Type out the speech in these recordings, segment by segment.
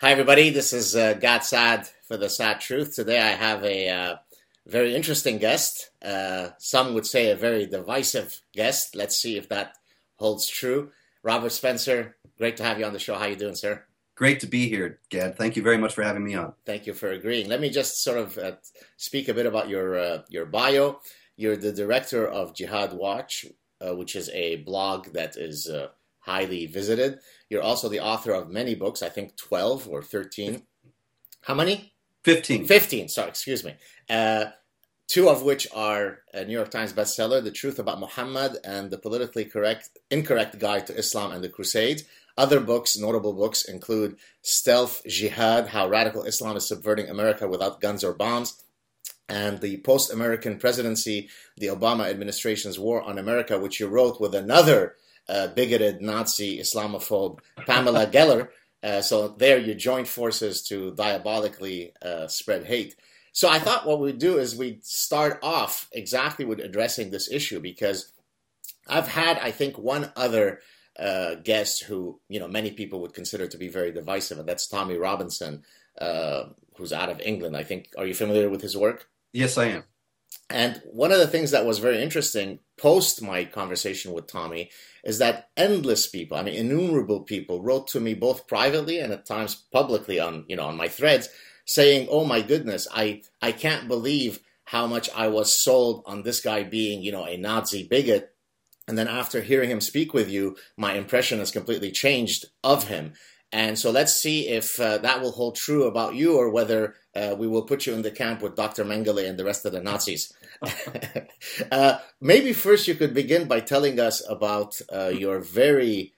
Hi, everybody. This is Gad Saad for The Saad Truth. Today I have a very interesting guest. Some would say a very divisive guest. Let's see if that holds true. Robert Spencer, great to have you on the show. How you doing, sir? Great to be here, Gad. Thank you very much for having me on. Thank you for agreeing. Let me just sort of speak a bit about your bio. You're the director of Jihad Watch, which is a blog that is highly visited. You're also the author of many books, I think 12 or 13. How many? 15, sorry, excuse me. Two of which are a New York Times bestseller, The Truth About Muhammad and The Politically Incorrect Guide to Islam and the Crusades. Other books, notable books, include Stealth Jihad, How Radical Islam is Subverting America Without Guns or Bombs, and The Post-American Presidency, The Obama Administration's War on America, which you wrote with another bigoted Nazi Islamophobe Pamela Geller. So there you joined forces to diabolically spread hate. So I thought what we'd do is we'd start off exactly with addressing this issue, because I've had, I think, one other guest who, you know, many people would consider to be very divisive, and that's Tommy Robinson, who's out of England, I think. Are you familiar with his work? Yes, I am. And one of the things that was very interesting post my conversation with Tommy is that endless people, I mean, innumerable people wrote to me both privately and at times publicly on, you know, on my threads saying, oh my goodness, I can't believe how much I was sold on this guy being, you know, a Nazi bigot. And then after hearing him speak with you, my impression has completely changed of him. And so let's see if that will hold true about you, or whether we will put you in the camp with Dr. Mengele and the rest of the Nazis. Maybe first you could begin by telling us about your very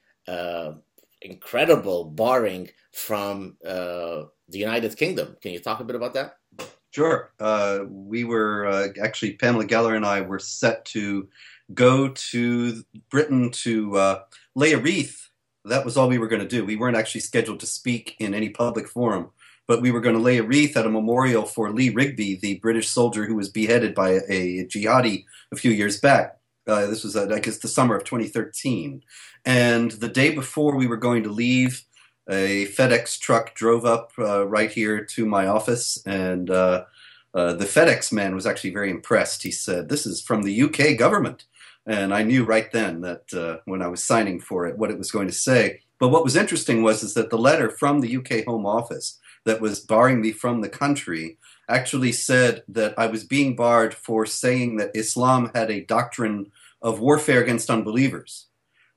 incredible barring from the United Kingdom. Can you talk a bit about that? Sure. We were actually, Pamela Geller and I were set to go to Britain to lay a wreath. That was all we were going to do. We weren't actually scheduled to speak in any public forum, but we were going to lay a wreath at a memorial for Lee Rigby, the British soldier who was beheaded by a jihadi a few years back. This was, I guess, the summer of 2013. And the day before we were going to leave, a FedEx truck drove up right here to my office, and the FedEx man was actually very impressed. He said, "This is from the UK government." And I knew right then that when I was signing for it, what it was going to say. But what was interesting was that the letter from the UK Home Office that was barring me from the country actually said that I was being barred for saying that Islam had a doctrine of warfare against unbelievers,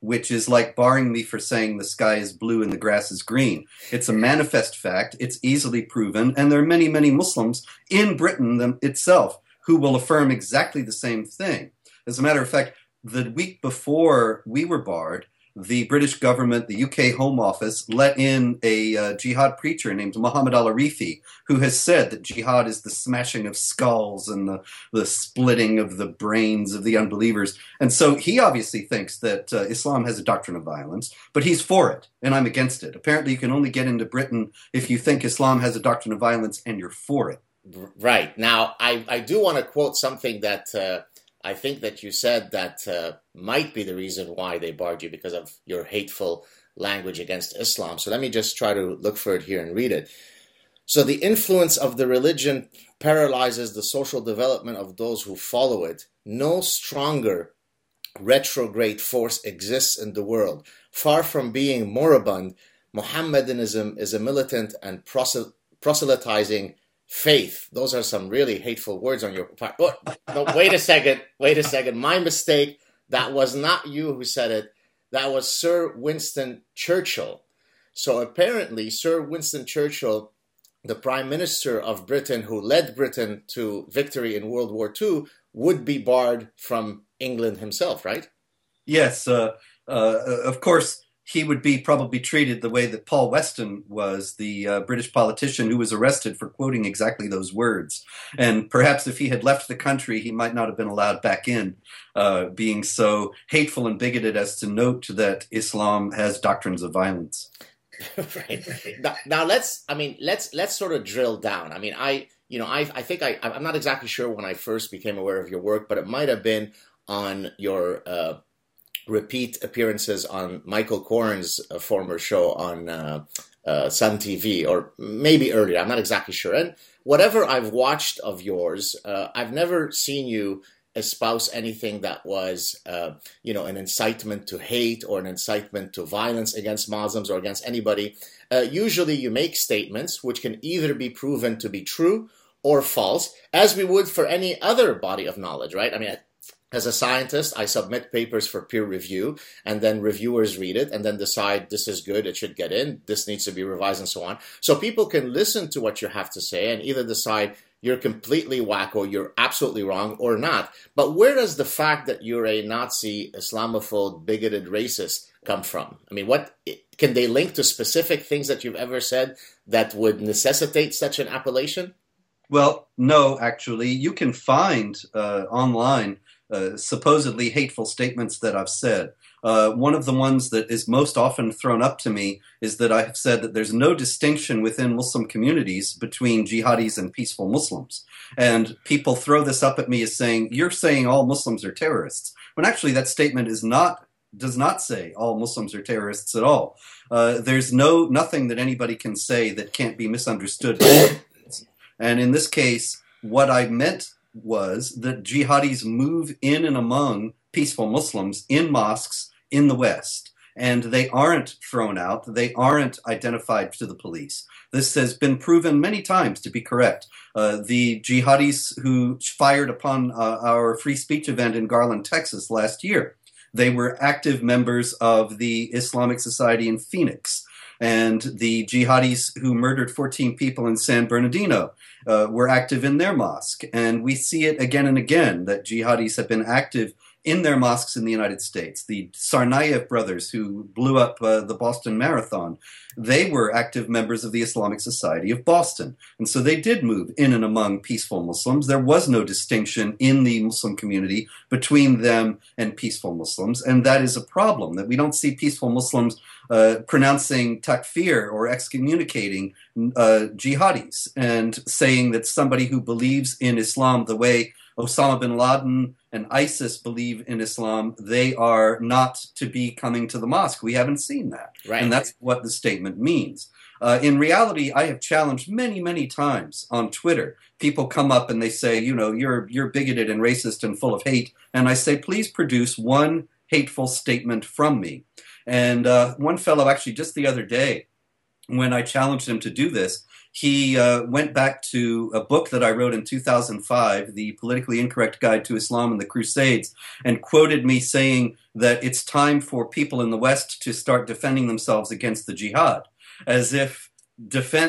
which is like barring me for saying the sky is blue and the grass is green. It's a manifest fact. It's easily proven. And there are many, many Muslims in Britain itself who will affirm exactly the same thing. As a matter of fact, the week before we were barred, the British government, the UK Home Office, let in a jihad preacher named Muhammad al-Arifi, who has said that jihad is the smashing of skulls and the splitting of the brains of the unbelievers. And so he obviously thinks that Islam has a doctrine of violence, but he's for it, and I'm against it. Apparently you can only get into Britain if you think Islam has a doctrine of violence and you're for it. Right. Now, I do want to quote something that... I think that you said that might be the reason why they barred you, because of your hateful language against Islam. So let me just try to look for it here and read it. So the influence of the religion paralyzes the social development of those who follow it. No stronger retrograde force exists in the world. Far from being moribund, Mohammedanism is a militant and proselytizing faith. Those are some really hateful words on your part. Oh, no, wait a second. My mistake. That was not you who said it. That was Sir Winston Churchill. So apparently, Sir Winston Churchill, the Prime Minister of Britain who led Britain to victory in World War II, would be barred from England himself, right? Yes. Of course, he would be probably treated the way that Paul Weston was, the British politician who was arrested for quoting exactly those words. And perhaps if he had left the country, he might not have been allowed back in, being so hateful and bigoted as to note that Islam has doctrines of violence. Right. Now let's sort of drill down. I mean, I think I'm not exactly sure when I first became aware of your work, but it might have been on your repeat appearances on Michael Corn's former show on Sun TV, or maybe earlier. I'm not exactly sure. And whatever I've watched of yours, I've never seen you espouse anything that was, an incitement to hate or an incitement to violence against Muslims or against anybody. Usually you make statements which can either be proven to be true or false, as we would for any other body of knowledge, right? I mean, as a scientist, I submit papers for peer review, and then reviewers read it and then decide this is good, it should get in, this needs to be revised, and so on. So people can listen to what you have to say and either decide you're completely wacko, you're absolutely wrong, or not. But where does the fact that you're a Nazi, Islamophobe, bigoted racist come from? I mean, what can they link to specific things that you've ever said that would necessitate such an appellation? Well, no, actually. You can find online supposedly hateful statements that I've said. One of the ones that is most often thrown up to me is that I have said that there's no distinction within Muslim communities between jihadis and peaceful Muslims. And people throw this up at me as saying, you're saying all Muslims are terrorists. When actually that statement does not say all Muslims are terrorists at all. There's nothing that anybody can say that can't be misunderstood. And in this case, what I meant was that jihadis move in and among peaceful Muslims in mosques in the West, and they aren't thrown out. They aren't identified to the police. This has been proven many times to be correct. The jihadis who fired upon our free speech event in Garland, Texas last year, they were active members of the Islamic Society in Phoenix. And the jihadis who murdered 14 people in San Bernardino were active in their mosque. And we see it again and again that jihadis have been active in their mosques in the United States. The Tsarnaev brothers who blew up the Boston Marathon, they were active members of the Islamic Society of Boston. And so they did move in and among peaceful Muslims. There was no distinction in the Muslim community between them and peaceful Muslims. And that is a problem, that we don't see peaceful Muslims pronouncing takfir or excommunicating jihadis and saying that somebody who believes in Islam the way Osama bin Laden and ISIS believe in Islam, they are not to be coming to the mosque. We haven't seen that. Right. And that's what the statement means. In reality, I have challenged many, many times on Twitter. People come up and they say, you're bigoted and racist and full of hate. And I say, please produce one hateful statement from me. And one fellow, actually just the other day, when I challenged him to do this, he went back to a book that I wrote in 2005, The Politically Incorrect Guide to Islam and the Crusades, and quoted me saying that it's time for people in the West to start defending themselves against the jihad, as if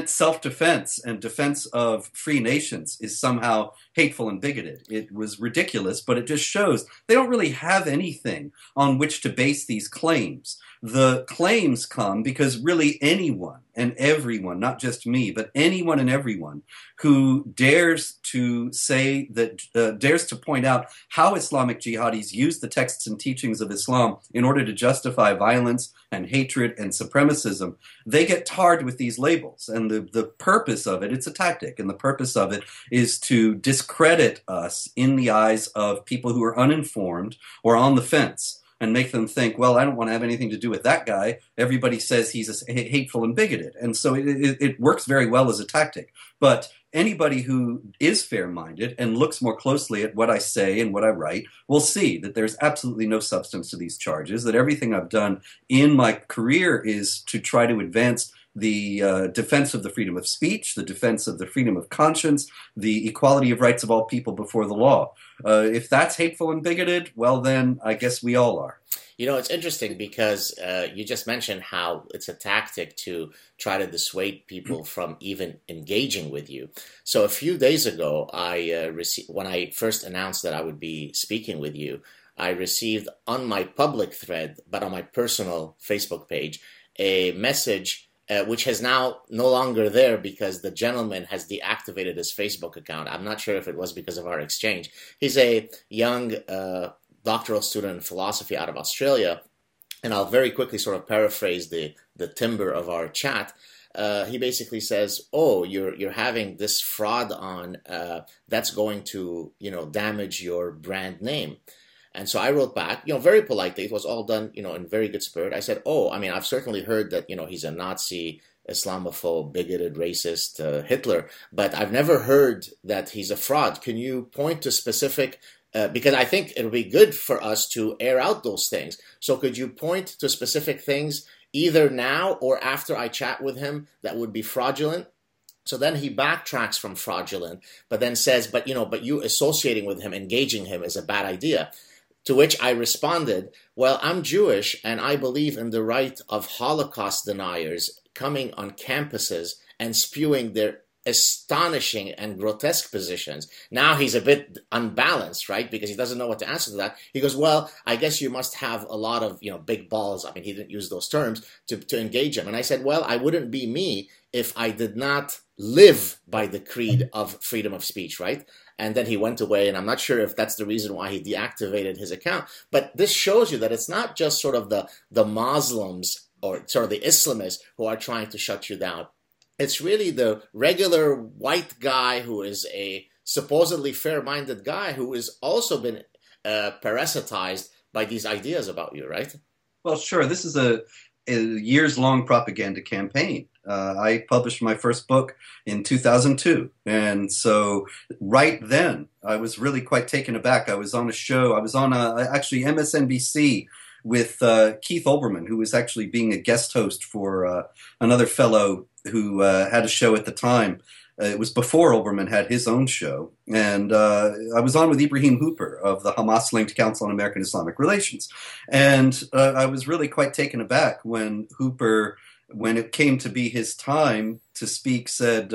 self-defense and defense of free nations is somehow hateful and bigoted. It was ridiculous, but it just shows they don't really have anything on which to base these claims. The claims come because really anyone and everyone, not just me, but anyone and everyone who dares to say that, dares to point out how Islamic jihadis use the texts and teachings of Islam in order to justify violence and hatred and supremacism, they get tarred with these labels. And the purpose of it, it's a tactic, and the purpose of it is to discredit us in the eyes of people who are uninformed or on the fence, and make them think, well, I don't want to have anything to do with that guy. Everybody says he's hateful and bigoted. And so it works very well as a tactic. But anybody who is fair-minded and looks more closely at what I say and what I write will see that there's absolutely no substance to these charges, that everything I've done in my career is to try to advance the defense of the freedom of speech, the defense of the freedom of conscience, the equality of rights of all people before the law. If that's hateful and bigoted, well, then I guess we all are. It's interesting because you just mentioned how it's a tactic to try to dissuade people from even engaging with you. So a few days ago, when I first announced that I would be speaking with you, I received on my public thread, but on my personal Facebook page, a message which is now no longer there because the gentleman has deactivated his Facebook account. I'm not sure if it was because of our exchange. He's a young doctoral student in philosophy out of Australia, and I'll very quickly sort of paraphrase the timbre of our chat. He basically says, "Oh, you're having this fraud on that's going to damage your brand name." And so I wrote back, very politely. It was all done, in very good spirit. I said, I've certainly heard that, he's a Nazi, Islamophobe, bigoted, racist Hitler, but I've never heard that he's a fraud. Can you point to specific, because I think it would be good for us to air out those things. So could you point to specific things either now or after I chat with him that would be fraudulent? So then he backtracks from fraudulent, but then says, but you associating with him, engaging him is a bad idea. To which I responded, well, I'm Jewish and I believe in the right of Holocaust deniers coming on campuses and spewing their astonishing and grotesque positions. Now he's a bit unbalanced, right? Because he doesn't know what to answer to that. He goes, well, I guess you must have a lot of, big balls. I mean, he didn't use those terms to engage him. And I said, well, I wouldn't be me if I did not live by the creed of freedom of speech, right? And then he went away, and I'm not sure if that's the reason why he deactivated his account. But this shows you that it's not just sort of the Muslims or sort of the Islamists who are trying to shut you down. It's really the regular white guy who is a supposedly fair-minded guy who has also been parasitized by these ideas about you, right? Well, sure. This is a years-long propaganda campaign. I published my first book in 2002. And so right then, I was really quite taken aback. I was on a show. I was on actually MSNBC with Keith Olbermann, who was actually being a guest host for another fellow who had a show at the time. It was before Olbermann had his own show. And I was on with Ibrahim Hooper of the Hamas-linked Council on American-Islamic Relations. And I was really quite taken aback when Hooper, when it came to be his time to speak, said,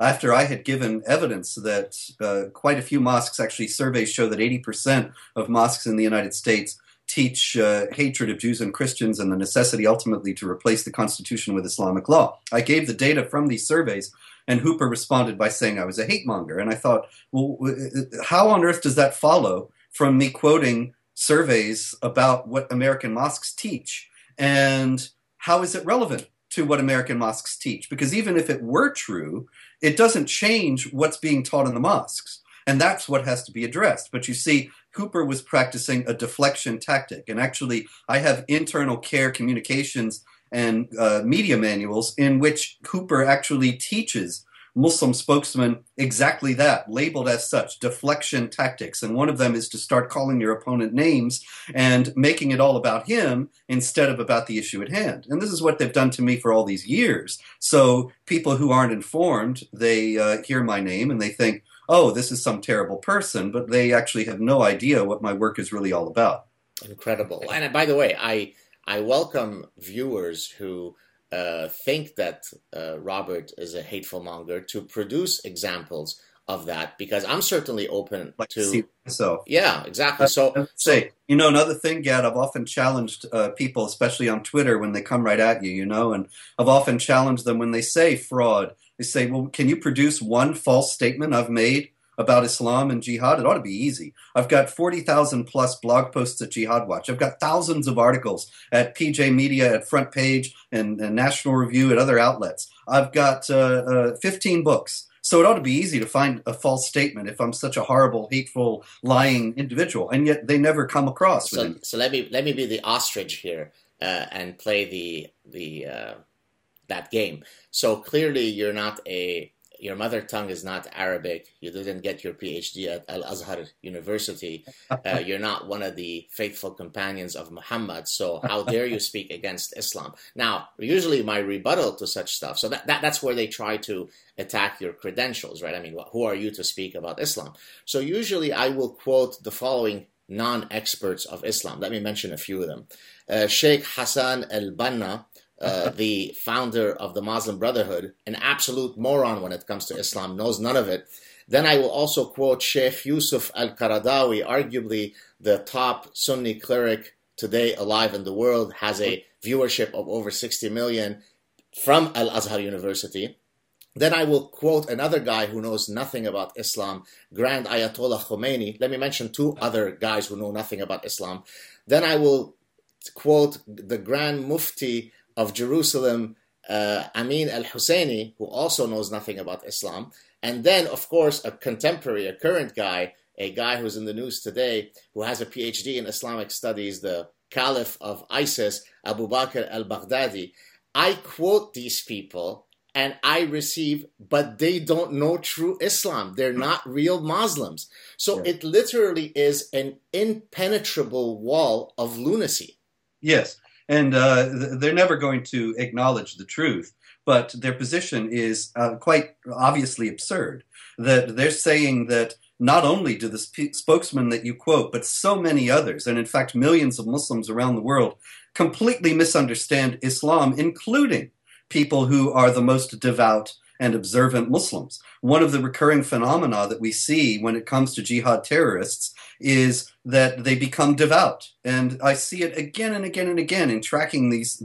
after I had given evidence that quite a few mosques, actually surveys show that 80% of mosques in the United States teach hatred of Jews and Christians and the necessity ultimately to replace the Constitution with Islamic law. I gave the data from these surveys, and Hooper responded by saying I was a hate monger. And I thought, well, how on earth does that follow from me quoting surveys about what American mosques teach? And how is it relevant to what American mosques teach? Because even if it were true, it doesn't change what's being taught in the mosques. And that's what has to be addressed. But you see, Hooper was practicing a deflection tactic. And actually, I have internal care communications and media manuals in which Hooper actually teaches Muslim spokesmen exactly that, labeled as such, deflection tactics. And one of them is to start calling your opponent names and making it all about him instead of about the issue at hand. And this is what they've done to me for all these years. So people who aren't informed, they hear my name and they think, oh, this is some terrible person, but they actually have no idea what my work is really all about. Incredible. And by the way, I welcome viewers who think that Robert is a hateful monger to produce examples of that, because I'm certainly open to see myself. Yeah, exactly. So another thing, Gad, I've often challenged people, especially on Twitter, when they come right at you, and I've often challenged them when they say fraud. They say, well, can you produce one false statement I've made about Islam and jihad? It ought to be easy. I've got 40,000 plus blog posts at Jihad Watch. I've got thousands of articles at PJ Media, at Front Page, and National Review, and other outlets. I've got 15 books. So it ought to be easy to find a false statement if I'm such a horrible, hateful, lying individual. And yet they never come across. So let me be the ostrich here and play that game. So clearly you're not your mother tongue is not Arabic. You didn't get your PhD at Al-Azhar University. You're not one of the faithful companions of Muhammad. So how dare you speak against Islam? Now, usually my rebuttal to such stuff. So that's where they try to attack your credentials, right? I mean, who are you to speak about Islam? So usually I will quote the following non-experts of Islam. Let me mention a few of them. Sheikh Hassan al-Banna, the founder of the Muslim Brotherhood, an absolute moron when it comes to Islam, knows none of it. Then I will also quote Sheikh Yusuf al-Qaradawi, arguably the top Sunni cleric today alive in the world, has a viewership of over 60 million from Al-Azhar University. Then I will quote another guy who knows nothing about Islam, Grand Ayatollah Khomeini. Let me mention two other guys who know nothing about Islam. Then I will quote the Grand Mufti of Jerusalem, Amin al-Husseini, who also knows nothing about Islam. And then, of course, a contemporary, a current guy, a guy who's in the news today, who has a PhD in Islamic studies, the Caliph of ISIS, Abu Bakr al-Baghdadi. I quote these people and I receive, but they don't know true Islam. They're not real Muslims. So it literally is an impenetrable wall of lunacy. Yes. And they're never going to acknowledge the truth. But their position is quite obviously absurd, that they're saying that not only do the spokesman that you quote, but so many others, and in fact millions of Muslims around the world, completely misunderstand Islam, including people who are the most devout and observant Muslims. One of the recurring phenomena that we see when it comes to jihad terrorists is that they become devout. And I see it again and again and again in tracking these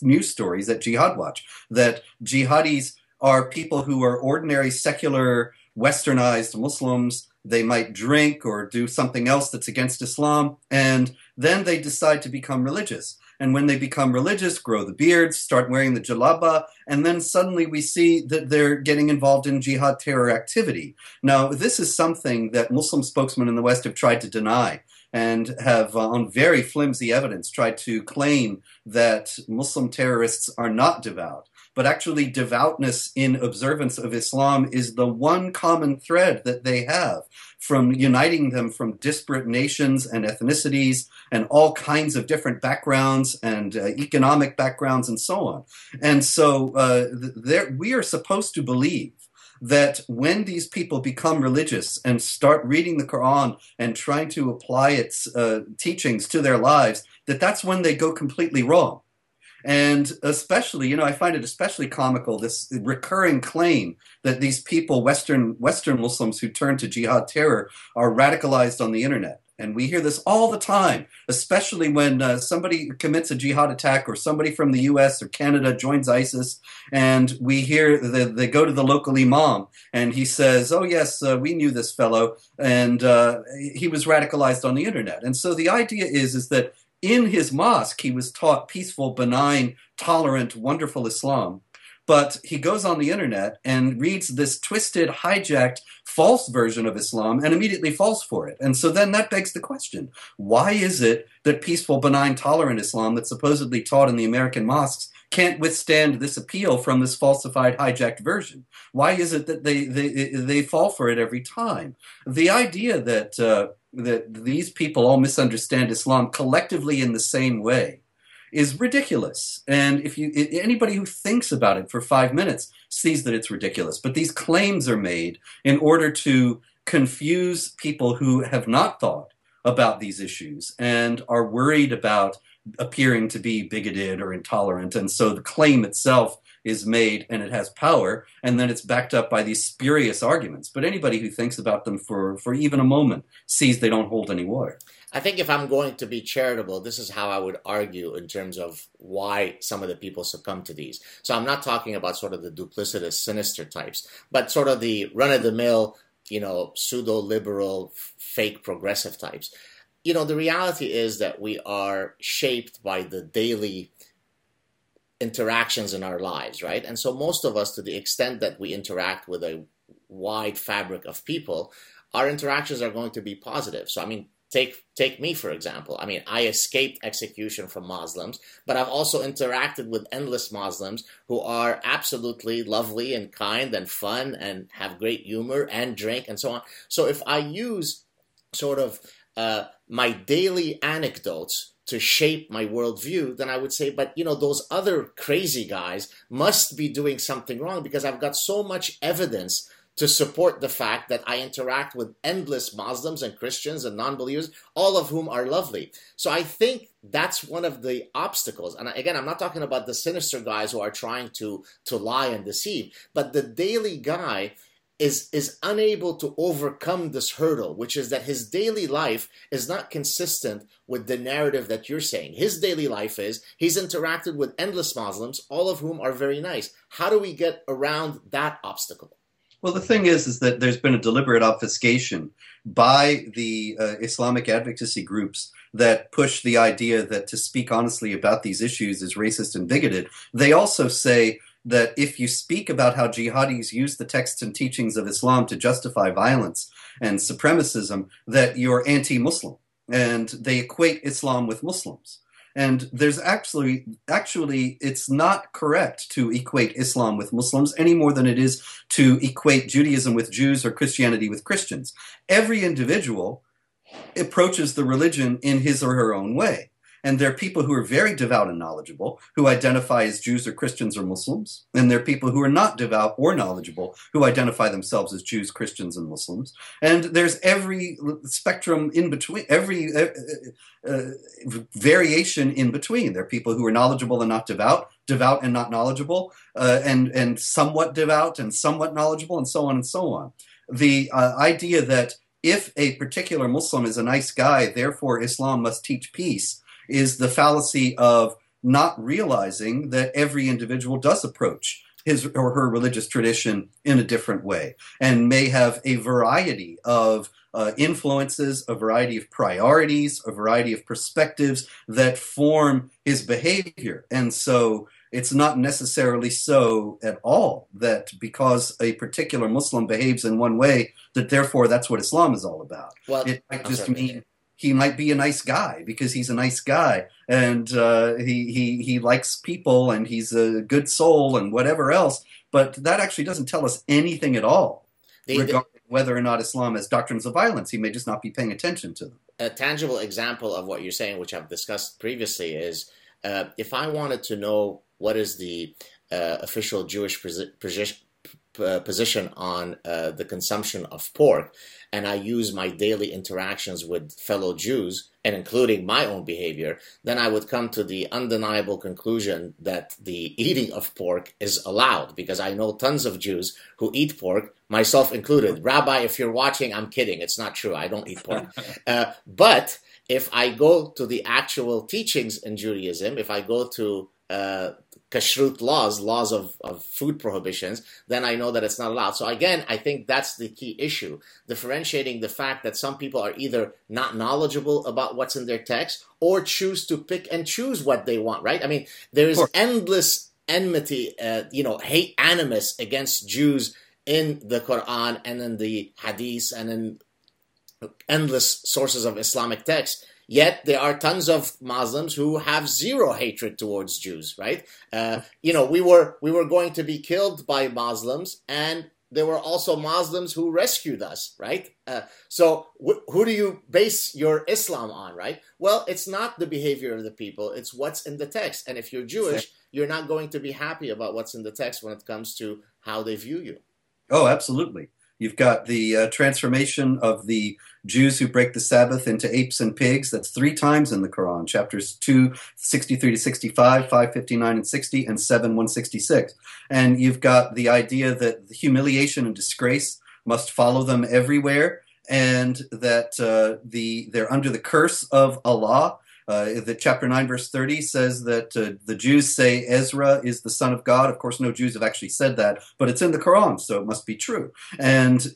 news stories at Jihad Watch, that jihadis are people who are ordinary, secular, westernized Muslims. They might drink or do something else that's against Islam, and then they decide to become religious. And when they become religious, grow the beards, start wearing the jalaba, and then suddenly we see that they're getting involved in jihad terror activity. Now, this is something that Muslim spokesmen in the West have tried to deny and have, on very flimsy evidence, tried to claim that Muslim terrorists are not devout. But actually, devoutness in observance of Islam is the one common thread that they have, from uniting them from disparate nations and ethnicities and all kinds of different backgrounds and economic backgrounds and so on. And so we are supposed to believe that when these people become religious and start reading the Quran and trying to apply its teachings to their lives, that that's when they go completely wrong. And especially, you know, I find it especially comical, this recurring claim that these people, Western Muslims who turn to jihad terror, are radicalized on the internet. And we hear this all the time, especially when somebody commits a jihad attack or somebody from the U.S. or Canada joins ISIS, and we hear they go to the local imam, and he says, oh, yes, we knew this fellow, and he was radicalized on the internet. And so the idea is that in his mosque, he was taught peaceful, benign, tolerant, wonderful Islam. But he goes on the internet and reads this twisted, hijacked, false version of Islam and immediately falls for it. And so then that begs the question, why is it that peaceful, benign, tolerant Islam that's supposedly taught in the American mosques can't withstand this appeal from this falsified, hijacked version? Why is it that they fall for it every time? The idea that these people all misunderstand Islam collectively in the same way is ridiculous. And anybody who thinks about it for 5 minutes sees that it's ridiculous. But these claims are made in order to confuse people who have not thought about these issues and are worried about appearing to be bigoted or intolerant. And so the claim itself is made and it has power, and then it's backed up by these spurious arguments. But anybody who thinks about them for even a moment sees they don't hold any water. I think if I'm going to be charitable, this is how I would argue in terms of why some of the people succumb to these. So I'm not talking about sort of the duplicitous, sinister types, but sort of the run-of-the-mill, you know, pseudo-liberal, fake progressive types. You know, the reality is that we are shaped by the daily interactions in our lives, right? And so most of us, to the extent that we interact with a wide fabric of people, our interactions are going to be positive. So, I mean, take me, for example. I mean, I escaped execution from Muslims, but I've also interacted with endless Muslims who are absolutely lovely and kind and fun and have great humor and drink and so on. So if I use sort of my daily anecdotes to shape my worldview, then I would say, but you know, those other crazy guys must be doing something wrong because I've got so much evidence to support the fact that I interact with endless Muslims and Christians and non-believers, all of whom are lovely. So I think that's one of the obstacles. And again, I'm not talking about the sinister guys who are trying to lie and deceive, but the daily guy is unable to overcome this hurdle, which is that his daily life is not consistent with the narrative that you're saying. His daily life is he's interacted with endless Muslims, all of whom are very nice. How do we get around that obstacle? Well, the thing is that there's been a deliberate obfuscation by the Islamic advocacy groups that push the idea that to speak honestly about these issues is racist and bigoted. They also say that if you speak about how jihadis use the texts and teachings of Islam to justify violence and supremacism, that you're anti-Muslim. And they equate Islam with Muslims. And there's actually, it's not correct to equate Islam with Muslims any more than it is to equate Judaism with Jews or Christianity with Christians. Every individual approaches the religion in his or her own way. And there are people who are very devout and knowledgeable who identify as Jews or Christians or Muslims. And there are people who are not devout or knowledgeable who identify themselves as Jews, Christians, and Muslims. And there's every spectrum in between, every variation in between. There are people who are knowledgeable and not devout, devout and not knowledgeable, and somewhat devout and somewhat knowledgeable, and so on and so on. The idea that if a particular Muslim is a nice guy, therefore Islam must teach peace, is the fallacy of not realizing that every individual does approach his or her religious tradition in a different way and may have a variety of influences, a variety of priorities, a variety of perspectives that form his behavior. And so it's not necessarily so at all that because a particular Muslim behaves in one way, that therefore that's what Islam is all about. Well, it might just mean he might be a nice guy because he's a nice guy and he likes people and he's a good soul and whatever else. But that actually doesn't tell us anything at all regarding whether or not Islam has doctrines of violence. He may just not be paying attention to them. A tangible example of what you're saying, which I've discussed previously, is if I wanted to know what is the official Jewish position on the consumption of pork, and I use my daily interactions with fellow Jews, and including my own behavior, then I would come to the undeniable conclusion that the eating of pork is allowed, because I know tons of Jews who eat pork, myself included. Rabbi, if you're watching, I'm kidding. It's not true. I don't eat pork. But if I go to the actual teachings in Judaism, if I go to kashrut laws, laws of food prohibitions, then I know that it's not allowed. So again, I think that's the key issue, differentiating the fact that some people are either not knowledgeable about what's in their text or choose to pick and choose what they want, right? I mean, there is endless enmity, hate animus against Jews in the Quran and in the Hadith and in endless sources of Islamic texts. Yet there are tons of Muslims who have zero hatred towards Jews, right? We were going to be killed by Muslims, and there were also Muslims who rescued us, right? So who do you base your Islam on, right? Well, it's not the behavior of the people. It's what's in the text. And if you're Jewish, you're not going to be happy about what's in the text when it comes to how they view you. Oh, absolutely. You've got the transformation of the Jews who break the Sabbath into apes and pigs. That's 3 times in the Quran, chapters 2, 63 to 65, 5, 59 and 60, and 7, 166. And you've got the idea that the humiliation and disgrace must follow them everywhere, and that they're under the curse of Allah. The chapter 9, verse 30 says that the Jews say Ezra is the son of God. Of course, no Jews have actually said that, but it's in the Quran, so it must be true. And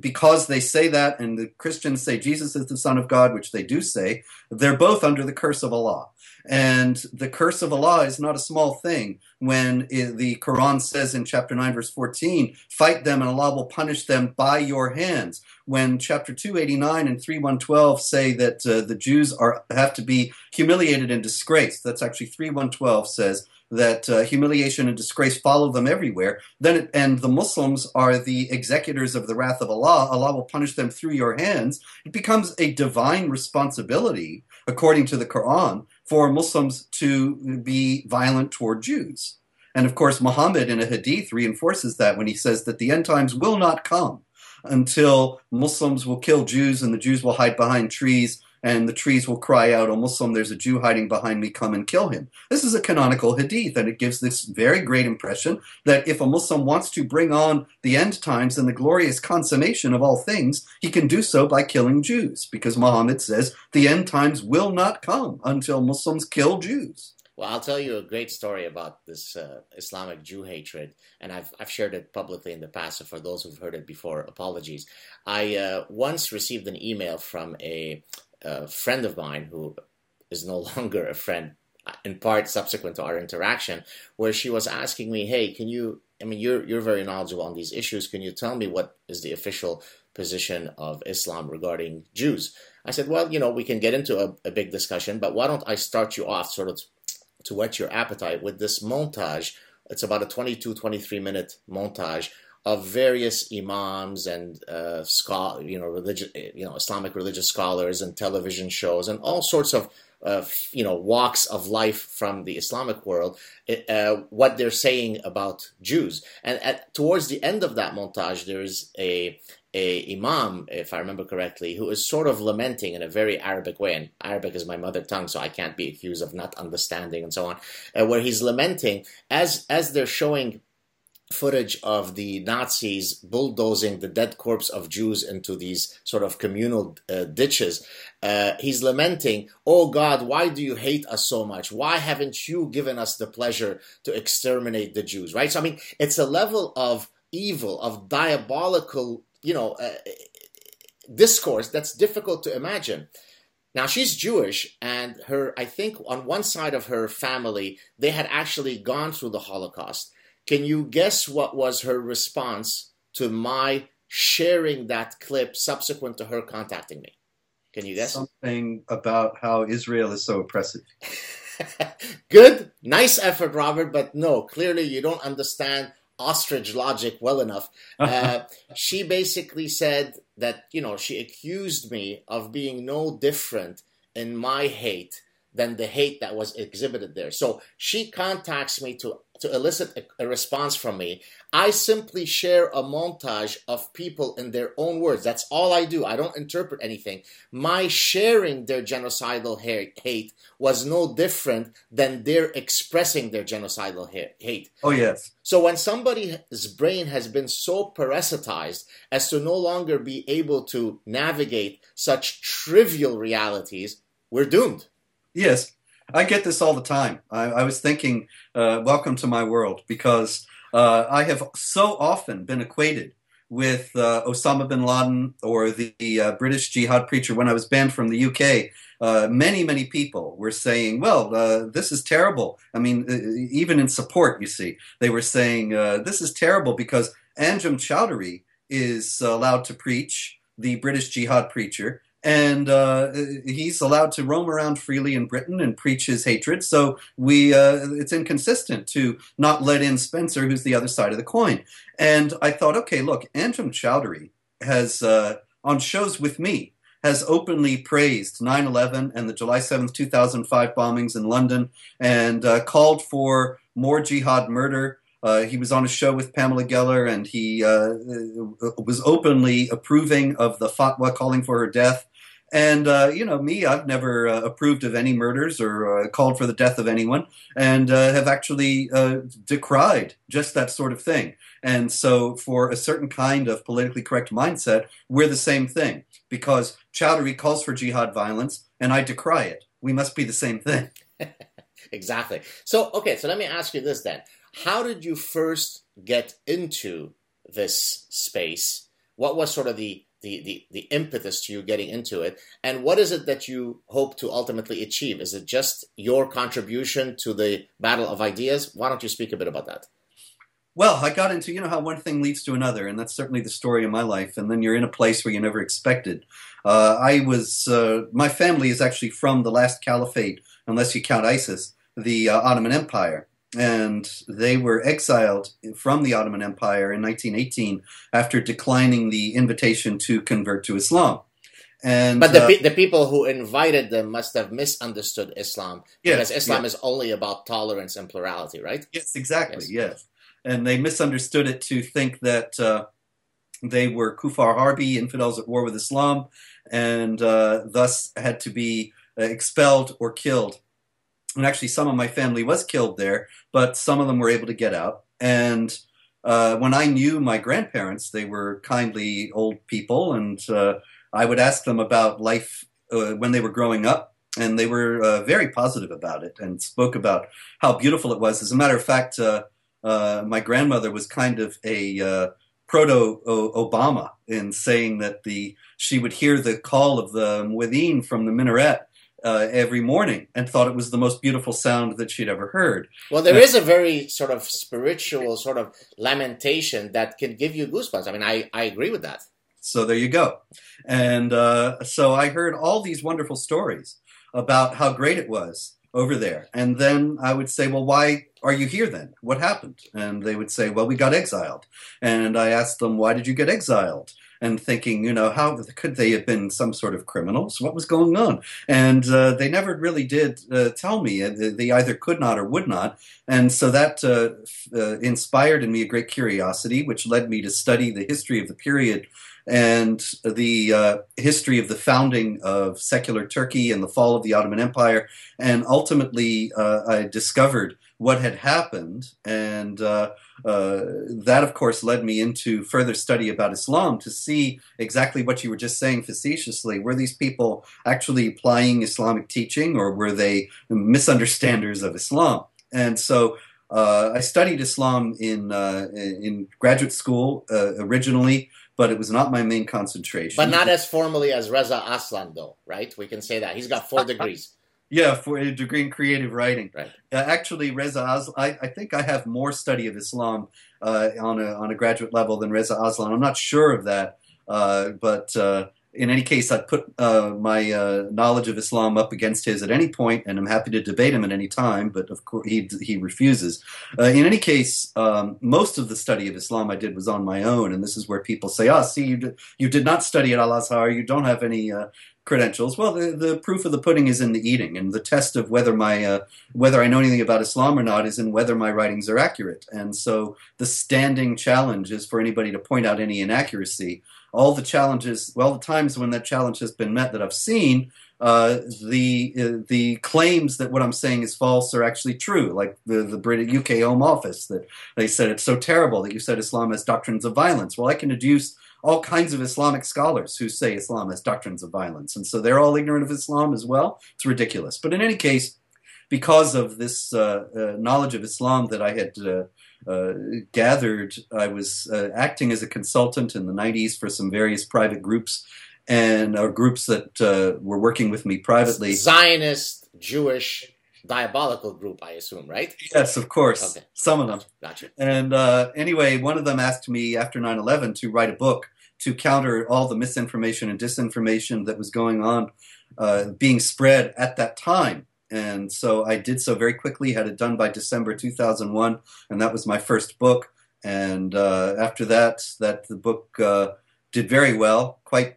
because they say that and the Christians say Jesus is the son of God, which they do say, they're both under the curse of Allah. And the curse of Allah is not a small thing when the Quran says in chapter 9, verse 14, fight them and Allah will punish them by your hands. When chapter 289 and 3112 say that the Jews have to be humiliated and disgraced, that's actually 3112 says that humiliation and disgrace follow them everywhere, and the Muslims are the executors of the wrath of Allah. Allah will punish them through your hands. It becomes a divine responsibility, according to the Quran, for Muslims to be violent toward Jews. And of course, Muhammad in a hadith reinforces that when he says that the end times will not come until Muslims will kill Jews and the Jews will hide behind trees and the trees will cry out, "O Muslim, there's a Jew hiding behind me, come and kill him." This is a canonical hadith, and it gives this very great impression that if a Muslim wants to bring on the end times and the glorious consummation of all things, he can do so by killing Jews, because Muhammad says the end times will not come until Muslims kill Jews. Well, I'll tell you a great story about this Islamic Jew hatred, and I've shared it publicly in the past, so for those who've heard it before, apologies. I once received an email from a friend of mine who is no longer a friend, in part subsequent to our interaction, where she was asking me, hey, can you I mean, you're very knowledgeable on these issues. Can you tell me what is the official position of Islam regarding Jews? I said, well, you know, we can get into a big discussion, but why don't I start you off sort of to whet your appetite with this montage. It's about a 22, 23-minute montage of various imams and Islamic religious scholars and television shows and all sorts of walks of life from the Islamic world, what they're saying about Jews. And towards the end of that montage, there is a imam, if I remember correctly, who is sort of lamenting in a very Arabic way, and Arabic is my mother tongue, so I can't be accused of not understanding and so on, where he's lamenting as they're showing footage of the Nazis bulldozing the dead corpse of Jews into these sort of communal ditches. He's lamenting, oh God, why do you hate us so much? Why haven't you given us the pleasure to exterminate the Jews, right? So, I mean, it's a level of evil, of diabolical, discourse that's difficult to imagine. Now, she's Jewish, and her, I think, on one side of her family, they had actually gone through the Holocaust. Can you guess what was her response to my sharing that clip subsequent to her contacting me? Can you guess? Something about how Israel is so oppressive. Good. Nice effort, Robert. But no, clearly you don't understand ostrich logic well enough. She basically said that, she accused me of being no different in my hate than the hate that was exhibited there. So she contacts me to elicit a response from me. I simply share a montage of people in their own words. That's all I do. I don't interpret anything. My sharing their genocidal hate was no different than their expressing their genocidal hate. Oh, yes. So when somebody's brain has been so parasitized as to no longer be able to navigate such trivial realities, we're doomed. Yes. I get this all the time. I was thinking, welcome to my world, because I have so often been equated with Osama bin Laden or the British jihad preacher. When I was banned from the UK, many, many people were saying, well, this is terrible. I mean, even in support, you see, they were saying, this is terrible because Anjem Choudary is allowed to preach, the British jihad preacher, and he's allowed to roam around freely in Britain and preach his hatred. So it's inconsistent to not let in Spencer, who's the other side of the coin. And I thought, okay, look, Anjem Choudary has, on shows with me, has openly praised 9/11 and the July 7th, 2005 bombings in London and called for more jihad murder. He was on a show with Pamela Geller, and he was openly approving of the fatwa calling for her death. And, me, I've never approved of any murders or called for the death of anyone, and have actually decried just that sort of thing. And so for a certain kind of politically correct mindset, we're the same thing, because Choudary calls for jihad violence, and I decry it. We must be the same thing. Exactly. So, okay, so let me ask you this then. How did you first get into this space? What was sort of the impetus to you getting into it? And what is it that you hope to ultimately achieve? Is it just your contribution to the battle of ideas? Why don't you speak a bit about that? Well, I got into, how one thing leads to another, and that's certainly the story of my life. And then you're in a place where you never expected. My family is actually from the last caliphate, unless you count ISIS, the Ottoman Empire. And they were exiled from the Ottoman Empire in 1918 after declining the invitation to convert to Islam. But the people who invited them must have misunderstood Islam, because Islam is only about tolerance and plurality, right? Yes, exactly, yes. And they misunderstood it to think that they were Kufar Harbi, infidels at war with Islam, and thus had to be expelled or killed. And actually, some of my family was killed there, but some of them were able to get out. And when I knew my grandparents, they were kindly old people, and I would ask them about life when they were growing up, and they were very positive about it and spoke about how beautiful it was. As a matter of fact, my grandmother was kind of a proto-Obama in saying that she would hear the call of the muezzin from the minaret, every morning and thought it was the most beautiful sound that she'd ever heard. Well, there is a very sort of spiritual sort of lamentation that can give you goosebumps. I mean, I agree with that. So there you go. And so I heard all these wonderful stories about how great it was over there. And then I would say, well, why are you here then? What happened? And they would say, well, we got exiled. And I asked them, why did you get exiled? And thinking, you know, how could they have been some sort of criminals? What was going on? And they never really did tell me. They either could not or would not. And so that inspired in me a great curiosity, which led me to study the history of the period and the history of the founding of secular Turkey and the fall of the Ottoman Empire. And ultimately, I discovered what had happened, and that, of course, led me into further study about Islam to see exactly what you were just saying facetiously. Were these people actually applying Islamic teaching, or were they misunderstanders of Islam? And so I studied Islam in graduate school originally, but it was not my main concentration. But not as formally as Reza Aslan, though, right? We can say that. He's got 4 degrees. Yeah, for a degree in creative writing. Right. Actually, Reza Aslan, I think I have more study of Islam on a graduate level than Reza Aslan. I'm not sure of that, but in any case, I put my knowledge of Islam up against his at any point, and I'm happy to debate him at any time, but of course he refuses. In any case, most of the study of Islam I did was on my own, and this is where people say, see, you did not study at Al-Azhar, you don't have any credentials. Well, the proof of the pudding is in the eating, and the test of whether my whether I know anything about Islam or not is in whether my writings are accurate. And so the standing challenge is for anybody to point out any inaccuracy. All the challenges, well, the times when that challenge has been met that I've seen, the claims that what I'm saying is false are actually true, like the British UK Home Office, that they said it's so terrible that you said Islam has doctrines of violence. Well, I can deduce all kinds of Islamic scholars who say Islam has doctrines of violence, and so they're all ignorant of Islam as well. It's ridiculous. But in any case, because of this knowledge of Islam that I had gathered, I was acting as a consultant in the 90s for some various private groups, and groups that were working with me privately. Zionist, Jewish, diabolical group, I assume, right? Yes, of course. Okay. Some of them. Gotcha. And anyway, one of them asked me after 9/11 to write a book to counter all the misinformation and disinformation that was going on, being spread at that time. And so I did so very quickly, had it done by December 2001, and that was my first book. And after that the book did very well, quite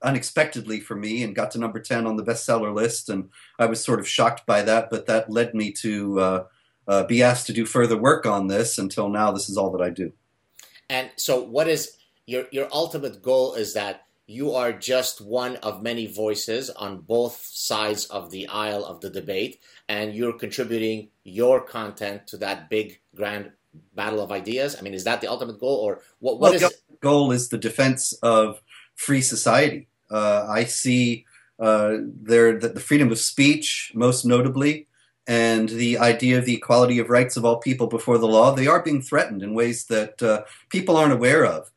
unexpectedly for me, and got to number 10 on the bestseller list, and I was sort of shocked by that, but that led me to be asked to do further work on this. Until now, this is all that I do. And so what is your ultimate goal? Is that you are just one of many voices on both sides of the aisle of the debate, and you're contributing your content to that big grand battle of ideas? I mean, is that the ultimate goal, or what is the goal? Is the defense of free society. I see the freedom of speech, most notably, and the idea of the equality of rights of all people before the law. They are being threatened in ways that people aren't aware of,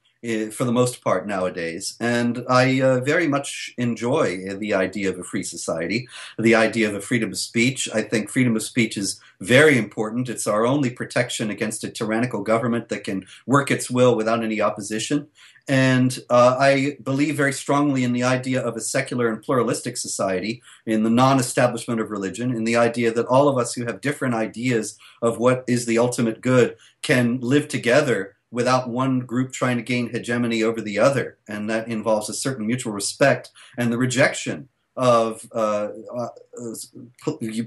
for the most part nowadays. And I very much enjoy the idea of a free society, the idea of a freedom of speech. I think freedom of speech is very important. It's our only protection against a tyrannical government that can work its will without any opposition. And I believe very strongly in the idea of a secular and pluralistic society, in the non-establishment of religion, in the idea that all of us who have different ideas of what is the ultimate good can live together without one group trying to gain hegemony over the other. And that involves a certain mutual respect and the rejection of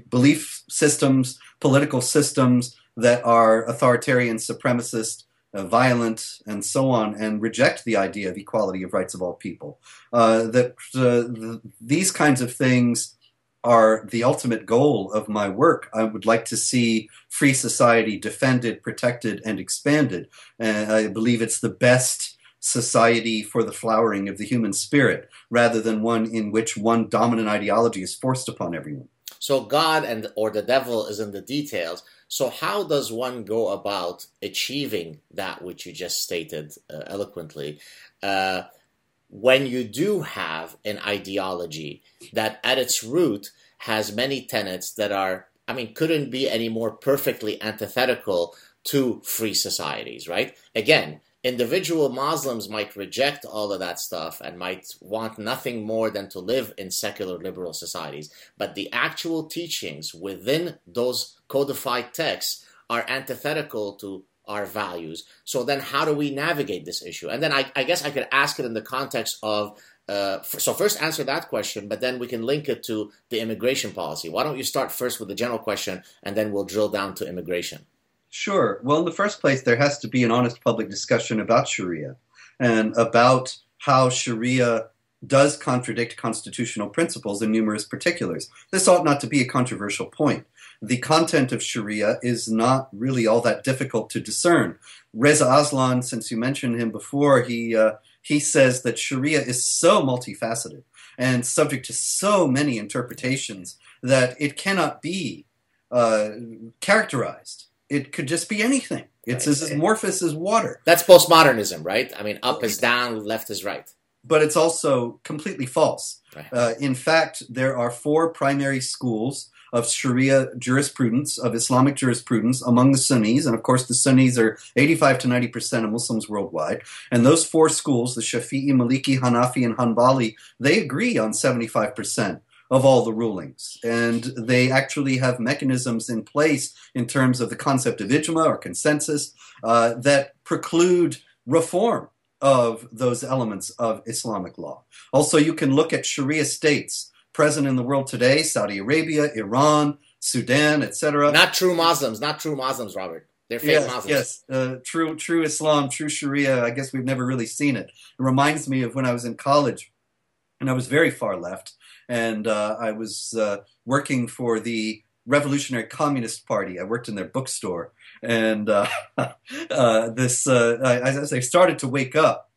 belief systems, political systems that are authoritarian, supremacist, violent, and so on, and reject the idea of equality of rights of all people. These kinds of things are the ultimate goal of my work. I would like to see free society defended, protected, and expanded. And I believe it's the best society for the flowering of the human spirit, rather than one in which one dominant ideology is forced upon everyone. So God or the devil is in the details. So how does one go about achieving that which you just stated eloquently? when you do have an ideology that at its root has many tenets that are, I mean, couldn't be any more perfectly antithetical to free societies, right? Again, individual Muslims might reject all of that stuff and might want nothing more than to live in secular liberal societies. But the actual teachings within those codified texts are antithetical to our values. So then how do we navigate this issue? And then I guess I could ask it in the context of, so first answer that question, but then we can link it to the immigration policy. Why don't you start first with the general question, and then we'll drill down to immigration. Sure. Well, in the first place, there has to be an honest public discussion about Sharia and about how Sharia does contradict constitutional principles in numerous particulars. This ought not to be a controversial point. The content of Sharia is not really all that difficult to discern. Reza Aslan, since you mentioned him before, he says that Sharia is so multifaceted and subject to so many interpretations that it cannot be characterized. It could just be anything. It's as amorphous as water. That's postmodernism, right? I mean, up is down, left is right. But it's also completely false. Right. In fact, there are four primary schools of Sharia jurisprudence, of Islamic jurisprudence among the Sunnis. And of course, the Sunnis are 85 to 90% of Muslims worldwide. And those four schools, the Shafi'i, Maliki, Hanafi, and Hanbali, they agree on 75% of all the rulings. And they actually have mechanisms in place in terms of the concept of ijma or consensus that preclude reform of those elements of Islamic law. Also, you can look at Sharia states present in the world today, Saudi Arabia, Iran, Sudan, etc. Not true Muslims, Robert. They're fake Muslims. True Islam, true Sharia. I guess we've never really seen it. It reminds me of when I was in college, and I was very far left, and I was working for the Revolutionary Communist Party. I worked in their bookstore, and as I started to wake up,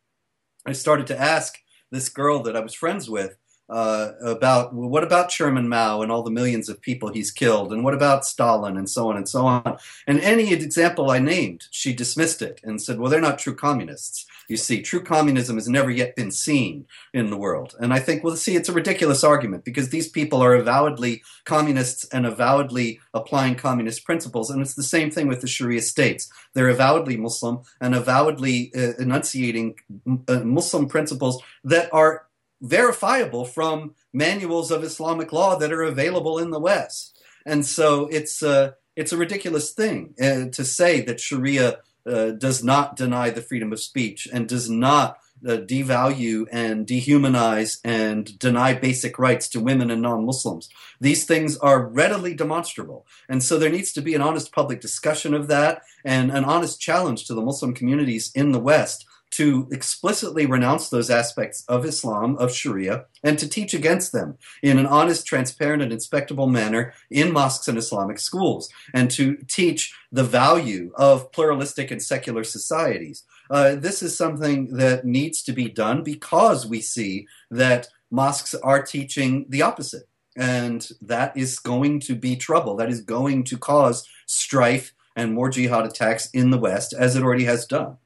I started to ask this girl that I was friends with, about, well, what about Chairman Mao and all the millions of people he's killed? And what about Stalin and so on and so on? And any example I named, she dismissed it and said, well, they're not true communists. You see, true communism has never yet been seen in the world. And I think, well, see, it's a ridiculous argument because these people are avowedly communists and avowedly applying communist principles. And it's the same thing with the Sharia states. They're avowedly Muslim and avowedly enunciating Muslim principles that are verifiable from manuals of Islamic law that are available in the West. And so it's a ridiculous thing to say that Sharia does not deny the freedom of speech and does not devalue and dehumanize and deny basic rights to women and non-Muslims. These things are readily demonstrable. And so there needs to be an honest public discussion of that and an honest challenge to the Muslim communities in the West to explicitly renounce those aspects of Islam, of Sharia, and to teach against them in an honest, transparent, and inspectable manner in mosques and Islamic schools, and to teach the value of pluralistic and secular societies. This is something that needs to be done because we see that mosques are teaching the opposite, and that is going to be trouble. That is going to cause strife and more jihad attacks in the West, as it already has done.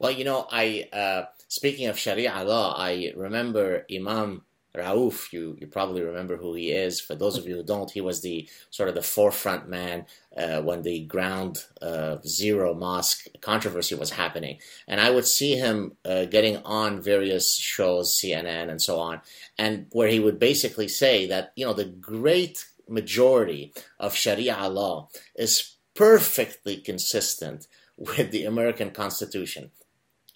Well, you know, I speaking of Sharia law, I remember Imam Rauf. You probably remember who he is. For those of you who don't, he was the sort of the forefront man when the ground zero mosque controversy was happening. And I would see him getting on various shows, CNN and so on, and where he would basically say that, you know, the great majority of Sharia law is perfectly consistent with the American Constitution.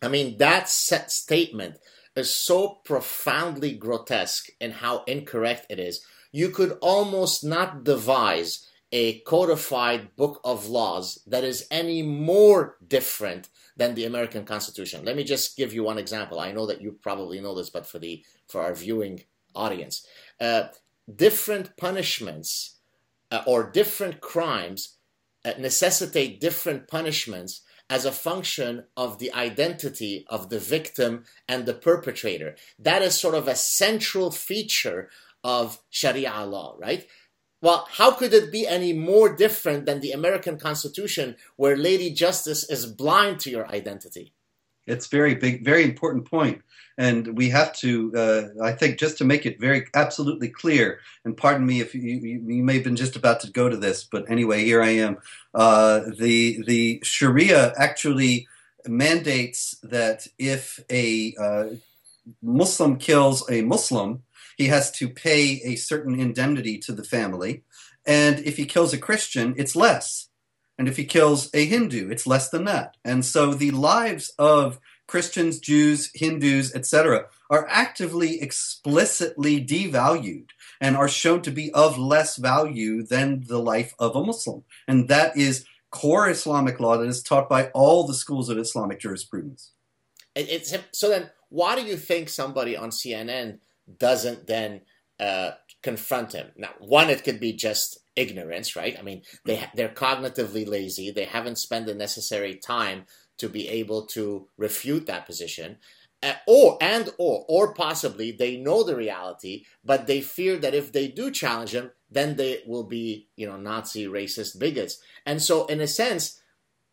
I mean, that statement is so profoundly grotesque in how incorrect it is. You could almost not devise a codified book of laws that is any more different than the American Constitution. Let me just give you one example. I know that you probably know this, but for our viewing audience, different punishments or different crimes necessitate different punishments as a function of the identity of the victim and the perpetrator. That is sort of a central feature of Sharia law, right? Well, how could it be any more different than the American Constitution, where Lady Justice is blind to your identity? It's very big, very important point. And we have to, I think, just to make it very absolutely clear, and pardon me if you may have been just about to go to this, but anyway, here I am. The Sharia actually mandates that if a Muslim kills a Muslim, he has to pay a certain indemnity to the family. And if he kills a Christian, it's less. And if he kills a Hindu, it's less than that. And so the lives of Christians, Jews, Hindus, etc., are actively, explicitly devalued and are shown to be of less value than the life of a Muslim. And that is core Islamic law that is taught by all the schools of Islamic jurisprudence. So then why do you think somebody on CNN doesn't then confront him? Now, one, it could be just ignorance, right? I mean, they're cognitively lazy. They haven't spent the necessary time to be able to refute that position, or possibly they know the reality, but they fear that if they do challenge him, then they will be, Nazi racist bigots. And so, in a sense,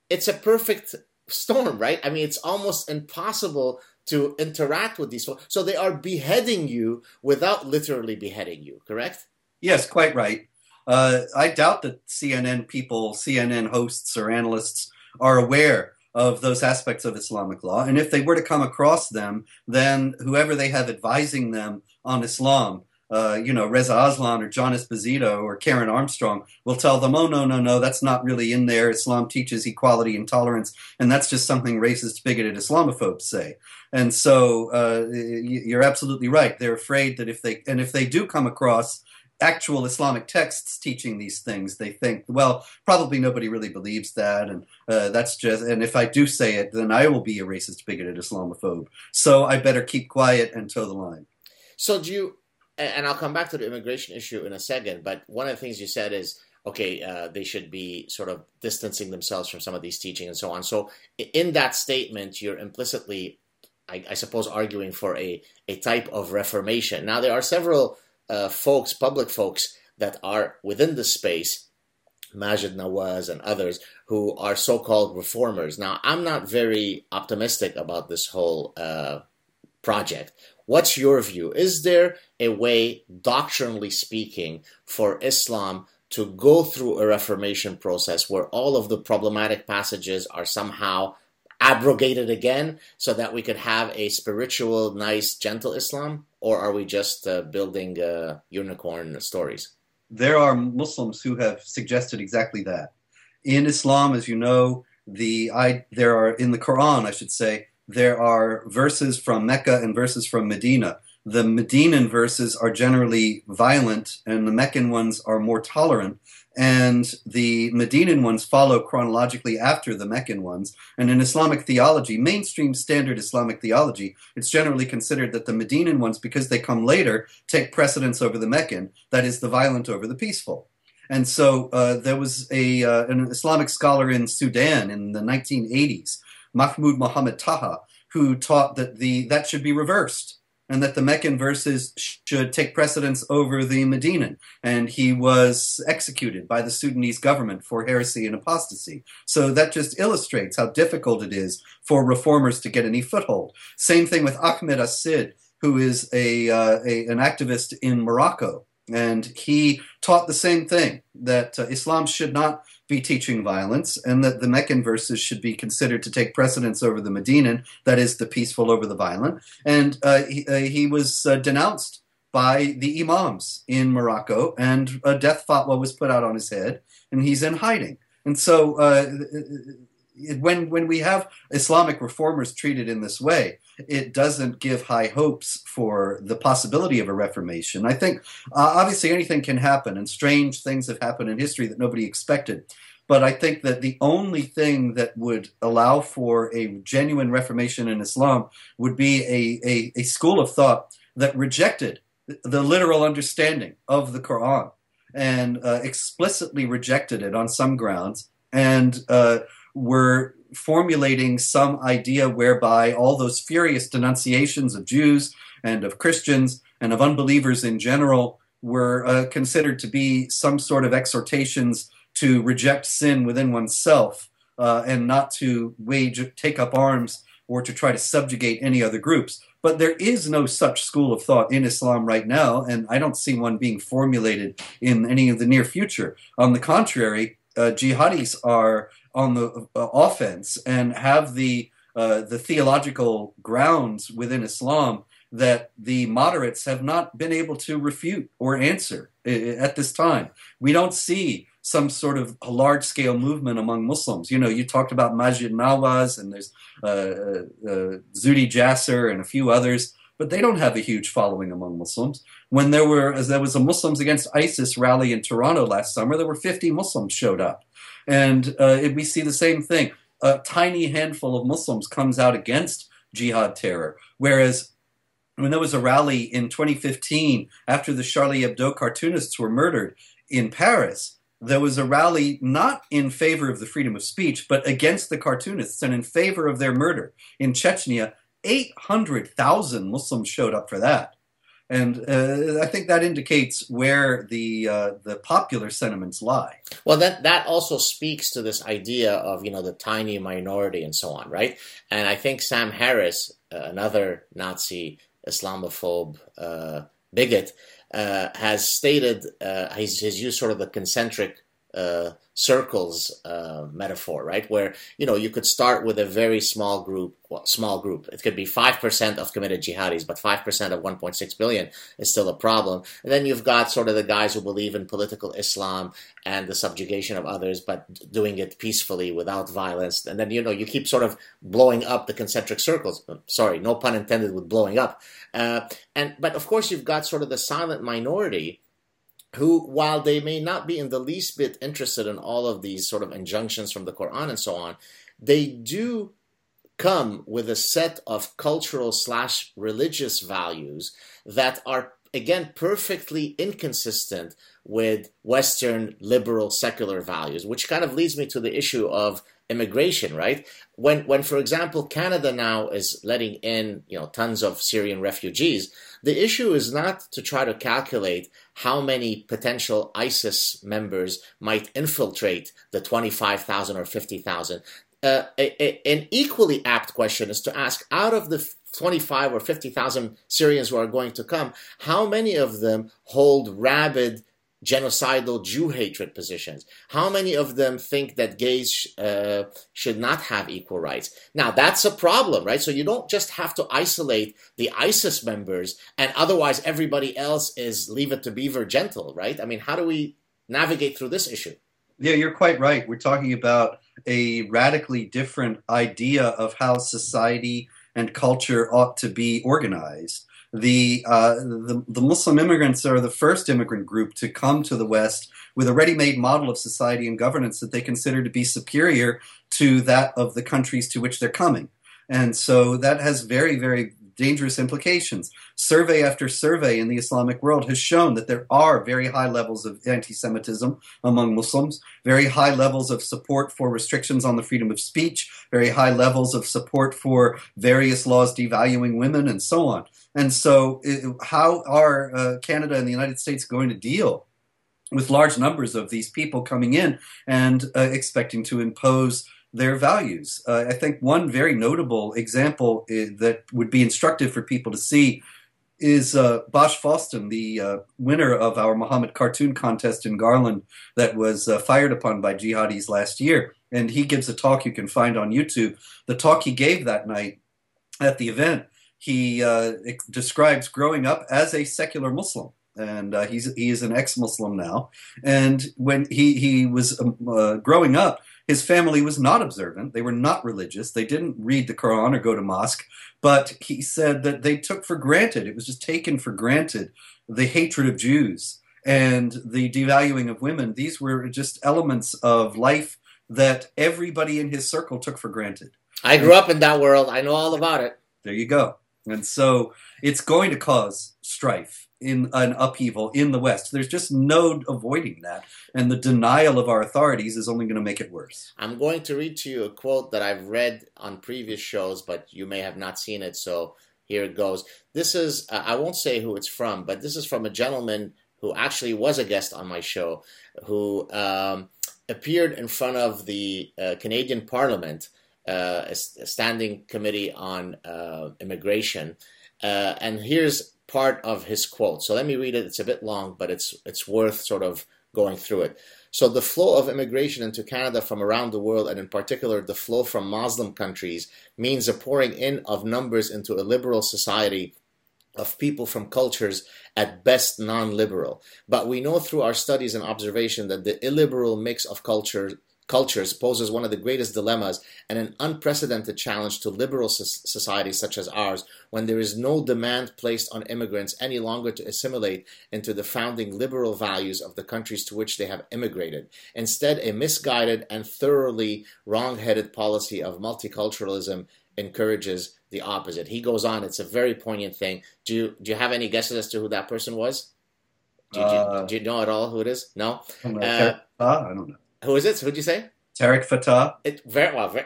it's a perfect storm, right? I mean, it's almost impossible to interact with these folks. So they are beheading you without literally beheading you, correct? Yes, quite right. I doubt that CNN people, CNN hosts or analysts are aware of those aspects of Islamic law. And if they were to come across them, then whoever they have advising them on Islam, Reza Aslan or John Esposito or Karen Armstrong will tell them, oh, no, that's not really in there. Islam teaches equality and tolerance, and that's just something racist, bigoted Islamophobes say. And so you're absolutely right. They're afraid that if they do come across actual Islamic texts teaching these things, they think, well, probably nobody really believes that, and that's just. And if I do say it, then I will be a racist, bigoted Islamophobe. So I better keep quiet and toe the line. So do you? And I'll come back to the immigration issue in a second. But one of the things you said is, okay, they should be sort of distancing themselves from some of these teaching and so on. So in that statement, you're implicitly, I suppose, arguing for a type of reformation. Now there are several public folks that are within the space, Majid Nawaz and others, who are so-called reformers. Now, I'm not very optimistic about this whole project. What's your view? Is there a way, doctrinally speaking, for Islam to go through a reformation process where all of the problematic passages are somehow abrogated again so that we could have a spiritual, nice, gentle Islam? Or are we just building unicorn stories? There are Muslims who have suggested exactly that. In Islam, as you know, in the Quran, I should say, there are verses from Mecca and verses from Medina. The Medinan verses are generally violent, and the Meccan ones are more tolerant. And the Medinan ones follow chronologically after the Meccan ones. And in Islamic theology, mainstream standard Islamic theology, it's generally considered that the Medinan ones, because they come later, take precedence over the Meccan, that is, the violent over the peaceful. And so there was an Islamic scholar in Sudan in the 1980s, Mahmoud Muhammad Taha, who taught that that should be reversed, and that the Meccan verses should take precedence over the Medinan. And he was executed by the Sudanese government for heresy and apostasy. So that just illustrates how difficult it is for reformers to get any foothold. Same thing with Ahmed As-Sid, who is an activist in Morocco. And he taught the same thing, that Islam should not be teaching violence, and that the Meccan verses should be considered to take precedence over the Medinan, that is, the peaceful over the violent. And he was denounced by the imams in Morocco, and a death fatwa was put out on his head, and he's in hiding. And so when we have Islamic reformers treated in this way, it doesn't give high hopes for the possibility of a reformation. I think, obviously, anything can happen, and strange things have happened in history that nobody expected. But I think that the only thing that would allow for a genuine reformation in Islam would be a school of thought that rejected the literal understanding of the Quran and explicitly rejected it on some grounds and were formulating some idea whereby all those furious denunciations of Jews and of Christians and of unbelievers in general were considered to be some sort of exhortations to reject sin within oneself and not to take up arms or to try to subjugate any other groups. But there is no such school of thought in Islam right now, and I don't see one being formulated in any of the near future. On the contrary, jihadis are on the offense and have the theological grounds within Islam that the moderates have not been able to refute or answer at this time. We don't see some sort of a large-scale movement among Muslims. You know, you talked about Masjid Nawaz, and there's Zuhdi Jasser and a few others, but they don't have a huge following among Muslims. When there was a Muslims Against ISIS rally in Toronto last summer, there were 50 Muslims showed up. And we see the same thing. A tiny handful of Muslims comes out against jihad terror, whereas when there was a rally in 2015 after the Charlie Hebdo cartoonists were murdered in Paris, there was a rally not in favor of the freedom of speech, but against the cartoonists and in favor of their murder. In Chechnya, 800,000 Muslims showed up for that. And I think that indicates where the popular sentiments lie. Well, that also speaks to this idea of, you know, the tiny minority and so on, right? And I think Sam Harris, another Nazi Islamophobe bigot, has stated he's used sort of the concentric circles metaphor, right? Where, you know, you could start with a very small group. Well, small group. It could be 5% of committed jihadis, but 5% of 1.6 billion is still a problem. And then you've got sort of the guys who believe in political Islam and the subjugation of others, but doing it peacefully without violence. And then, you know, you keep sort of blowing up the concentric circles. Sorry, no pun intended with blowing up. But of course, you've got sort of the silent minority who, while they may not be in the least bit interested in all of these sort of injunctions from the Quran and so on, they do come with a set of cultural/religious values that are, again, perfectly inconsistent with Western liberal secular values, which kind of leads me to the issue of immigration, right? When, for example, Canada now is letting in, you know, tons of Syrian refugees, the issue is not to try to calculate how many potential ISIS members might infiltrate the 25,000 or 50,000. An equally apt question is to ask, out of the 25 or 50,000 Syrians who are going to come, how many of them hold rabid genocidal Jew hatred positions? How many of them think that gays should not have equal rights? Now, that's a problem, right? So you don't just have to isolate the ISIS members and otherwise everybody else is leave it to Beaver gentle, right? I mean, how do we navigate through this issue? Yeah, you're quite right. We're talking about a radically different idea of how society and culture ought to be organized. The Muslim immigrants are the first immigrant group to come to the West with a ready-made model of society and governance that they consider to be superior to that of the countries to which they're coming. And so that has very, very dangerous implications. Survey after survey in the Islamic world has shown that there are very high levels of anti-Semitism among Muslims, very high levels of support for restrictions on the freedom of speech, very high levels of support for various laws devaluing women, and so on. And so how are Canada and the United States going to deal with large numbers of these people coming in and expecting to impose their values? I think one very notable example that would be instructive for people to see is Bosch Faustin, the winner of our Muhammad cartoon contest in Garland that was fired upon by jihadis last year. And he gives a talk you can find on YouTube. The talk he gave that night at the event, he describes growing up as a secular Muslim, and he is an ex-Muslim now. And when he was growing up, his family was not observant. They were not religious. They didn't read the Quran or go to mosque. But he said that they took for granted, it was just taken for granted, the hatred of Jews and the devaluing of women. These were just elements of life that everybody in his circle took for granted. I grew up in that world. I know all about it. There you go. And so it's going to cause strife in an upheaval in the West. There's just no avoiding that. And the denial of our authorities is only going to make it worse. I'm going to read to you a quote that I've read on previous shows, but you may have not seen it. So here it goes. This is, I won't say who it's from, but this is from a gentleman who actually was a guest on my show, who appeared in front of the Canadian Parliament a standing committee on immigration. And here's part of his quote. So let me read it. It's a bit long, but it's worth sort of going through it. So the flow of immigration into Canada from around the world, and in particular the flow from Muslim countries, means a pouring in of numbers into a liberal society of people from cultures at best non-liberal. But we know through our studies and observation that the illiberal mix of cultures poses one of the greatest dilemmas and an unprecedented challenge to liberal societies such as ours, when there is no demand placed on immigrants any longer to assimilate into the founding liberal values of the countries to which they have immigrated. Instead, a misguided and thoroughly wrong-headed policy of multiculturalism encourages the opposite. He goes on. It's a very poignant thing. Do you have any guesses as to who that person was? Do you know at all who it is? No? I don't know. Who is it? Who'd you say? Tarek Fatah.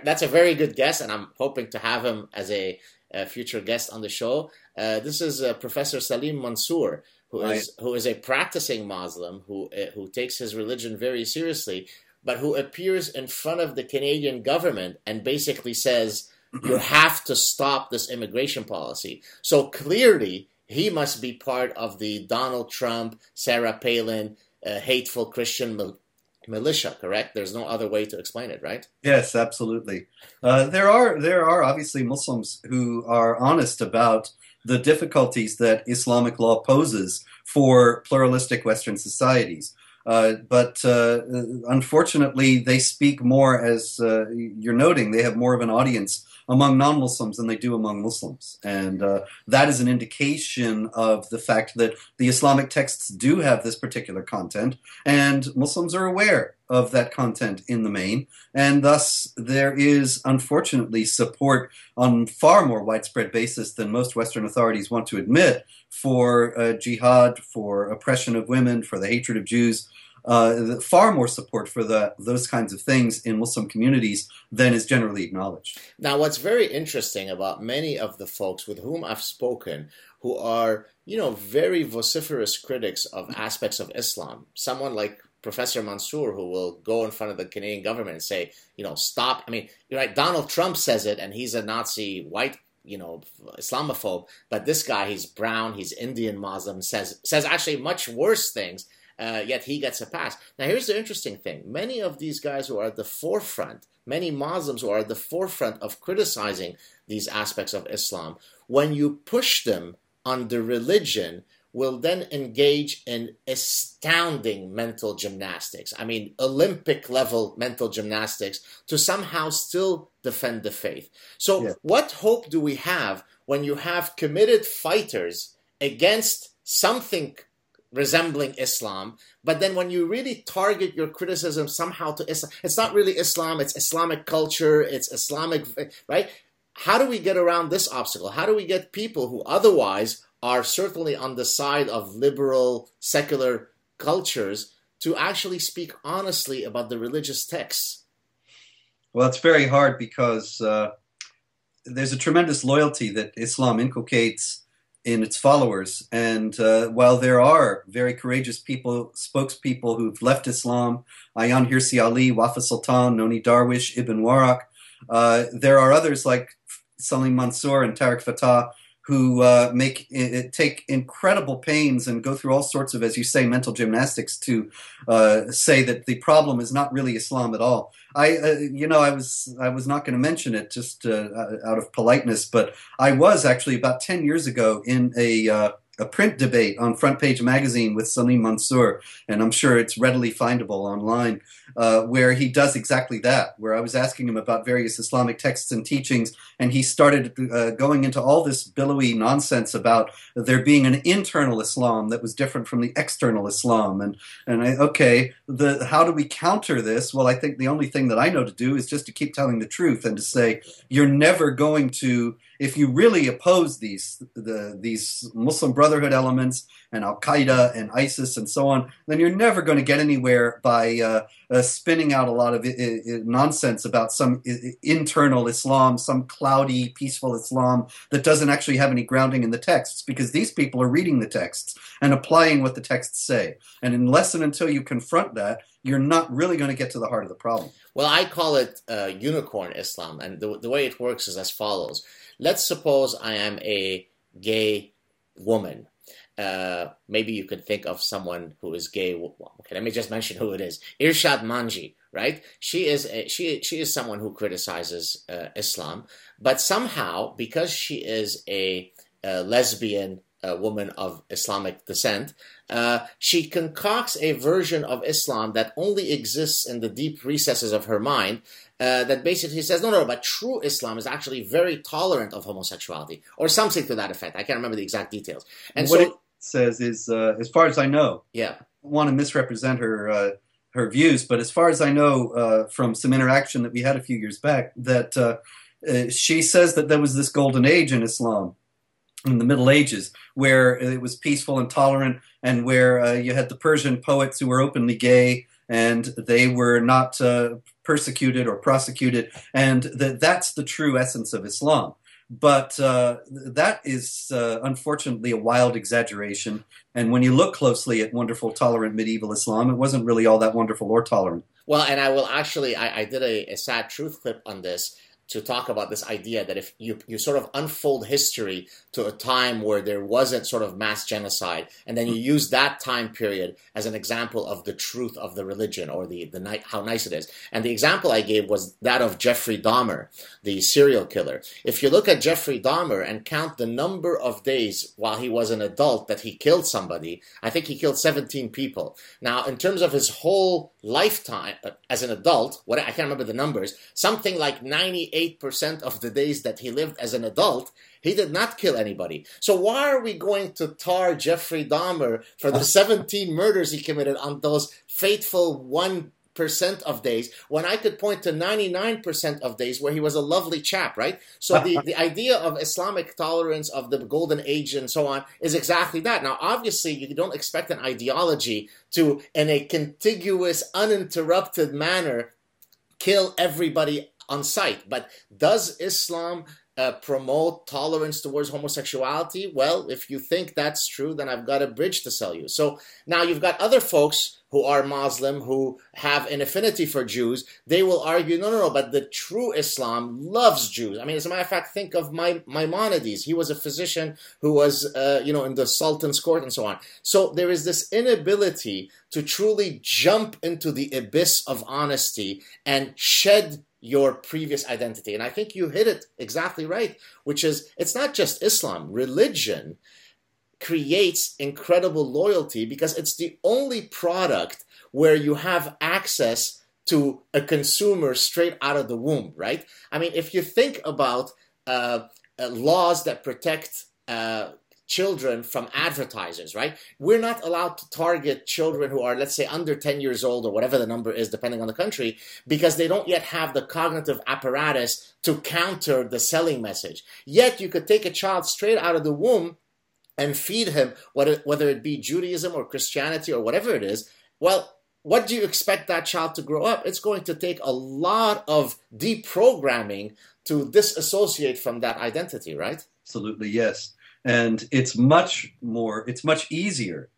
That's a very good guess, and I'm hoping to have him as a future guest on the show. This is Professor Salim Mansour, who is a practicing Muslim who takes his religion very seriously, but who appears in front of the Canadian government and basically says, "You have to stop this immigration policy." So clearly, he must be part of the Donald Trump, Sarah Palin, hateful Christian militia, correct? There's no other way to explain it, right? Yes, absolutely. There are obviously Muslims who are honest about the difficulties that Islamic law poses for pluralistic Western societies. But unfortunately, they speak more, as you're noting, they have more of an audience among non-Muslims than they do among Muslims. And that is an indication of the fact that the Islamic texts do have this particular content, and Muslims are aware of that content in the main, and thus there is, unfortunately, support on far more widespread basis than most Western authorities want to admit for jihad, for oppression of women, for the hatred of Jews. Far more support for those kinds of things in Muslim communities than is generally acknowledged. Now, what's very interesting about many of the folks with whom I've spoken who are, very vociferous critics of aspects of Islam, someone like Professor Mansour, who will go in front of the Canadian government and say, stop. I mean, you're right, Donald Trump says it, and he's a Nazi white, Islamophobe, but this guy, he's brown, he's Indian Muslim, says actually much worse things. Yet he gets a pass. Now, here's the interesting thing. Many of these guys who are at the forefront, many Muslims who are at the forefront of criticizing these aspects of Islam, when you push them on the religion, will then engage in astounding mental gymnastics. I mean, Olympic-level mental gymnastics to somehow still defend the faith. So yeah. What hope do we have when you have committed fighters against something resembling Islam, but then when you really target your criticism somehow to Islam, it's not really Islam, it's Islamic culture, it's Islamic, right? How do we get around this obstacle? How do we get people who otherwise are certainly on the side of liberal, secular cultures to actually speak honestly about the religious texts? Well, it's very hard because there's a tremendous loyalty that Islam inculcates in its followers. And while there are very courageous people, spokespeople who've left Islam, Ayaan Hirsi Ali, Wafa Sultan, Noni Darwish, Ibn Warak, there are others like Salim Mansour and Tarek Fatah who take incredible pains and go through all sorts of, as you say, mental gymnastics to say that the problem is not really Islam at all. I was not going to mention it just out of politeness, but I was actually about 10 years ago in a print debate on Front Page Magazine with Salim Mansour, and I'm sure it's readily findable online, where he does exactly that, where I was asking him about various Islamic texts and teachings, and he started going into all this billowy nonsense about there being an internal Islam that was different from the external Islam. And how do we counter this? Well, I think the only thing that I know to do is just to keep telling the truth and to say, you're never going to if you really oppose these Muslim Brotherhood elements and Al-Qaeda and ISIS and so on, then you're never going to get anywhere by spinning out a lot of nonsense about some internal Islam, some cloudy, peaceful Islam that doesn't actually have any grounding in the texts, because these people are reading the texts and applying what the texts say. And unless and until you confront that, you're not really going to get to the heart of the problem. Well, I call it unicorn Islam. And the way it works is as follows. Let's suppose I am a gay woman. Maybe you could think of someone who is gay. Well, okay, let me just mention who it is. Irshad Manji, right? She is someone who criticizes Islam. But somehow, because she is a lesbian woman of Islamic descent, she concocts a version of Islam that only exists in the deep recesses of her mind, that basically says, no, but true Islam is actually very tolerant of homosexuality, or something to that effect. I can't remember the exact details. And what so, it says is, as far as I know, yeah. I don't want to misrepresent her views, but as far as I know from some interaction that we had a few years back, that she says that there was this golden age in Islam, in the Middle Ages, where it was peaceful and tolerant, and where you had the Persian poets who were openly gay, and they were not persecuted or prosecuted, and that's the true essence of Islam. But that is unfortunately a wild exaggeration, and when you look closely at wonderful, tolerant medieval Islam, it wasn't really all that wonderful or tolerant. Well, and I will actually, I did a Saad Truth clip on this, to talk about this idea that if you sort of unfold history to a time where there wasn't sort of mass genocide, and then you use that time period as an example of the truth of the religion, or the how nice it is. And the example I gave was that of Jeffrey Dahmer, the serial killer. If you look at Jeffrey Dahmer and count the number of days while he was an adult that he killed somebody, I think he killed 17 people. Now, in terms of his whole lifetime as an adult, I can't remember the numbers, something like 98% of the days that he lived as an adult, he did not kill anybody. So why are we going to tar Jeffrey Dahmer for the 17 murders he committed on those fateful 1% of days, when I could point to 99% of days where he was a lovely chap, right? So the idea of Islamic tolerance, of the golden age and so on, is exactly that. Now, obviously, you don't expect an ideology to, in a contiguous, uninterrupted manner, kill everybody on sight. But does Islam promote tolerance towards homosexuality? Well, if you think that's true, then I've got a bridge to sell you. So now you've got other folks who are Muslim, who have an affinity for Jews. They will argue, no, but the true Islam loves Jews. I mean, as a matter of fact, think of Maimonides. He was a physician who was, in the Sultan's court and so on. So there is this inability to truly jump into the abyss of honesty and shed your previous identity. And I think you hit it exactly right, which is, it's not just Islam. Religion creates incredible loyalty because it's the only product where you have access to a consumer straight out of the womb, right? I mean, if you think about laws that protect children from advertisers, right? We're not allowed to target children who are, let's say, under 10 years old or whatever the number is, depending on the country, because they don't yet have the cognitive apparatus to counter the selling message. Yet you could take a child straight out of the womb and feed him, whether it be Judaism or Christianity or whatever it is. Well, what do you expect that child to grow up? It's going to take a lot of deprogramming to disassociate from that identity, right? Absolutely, yes. And it's much easier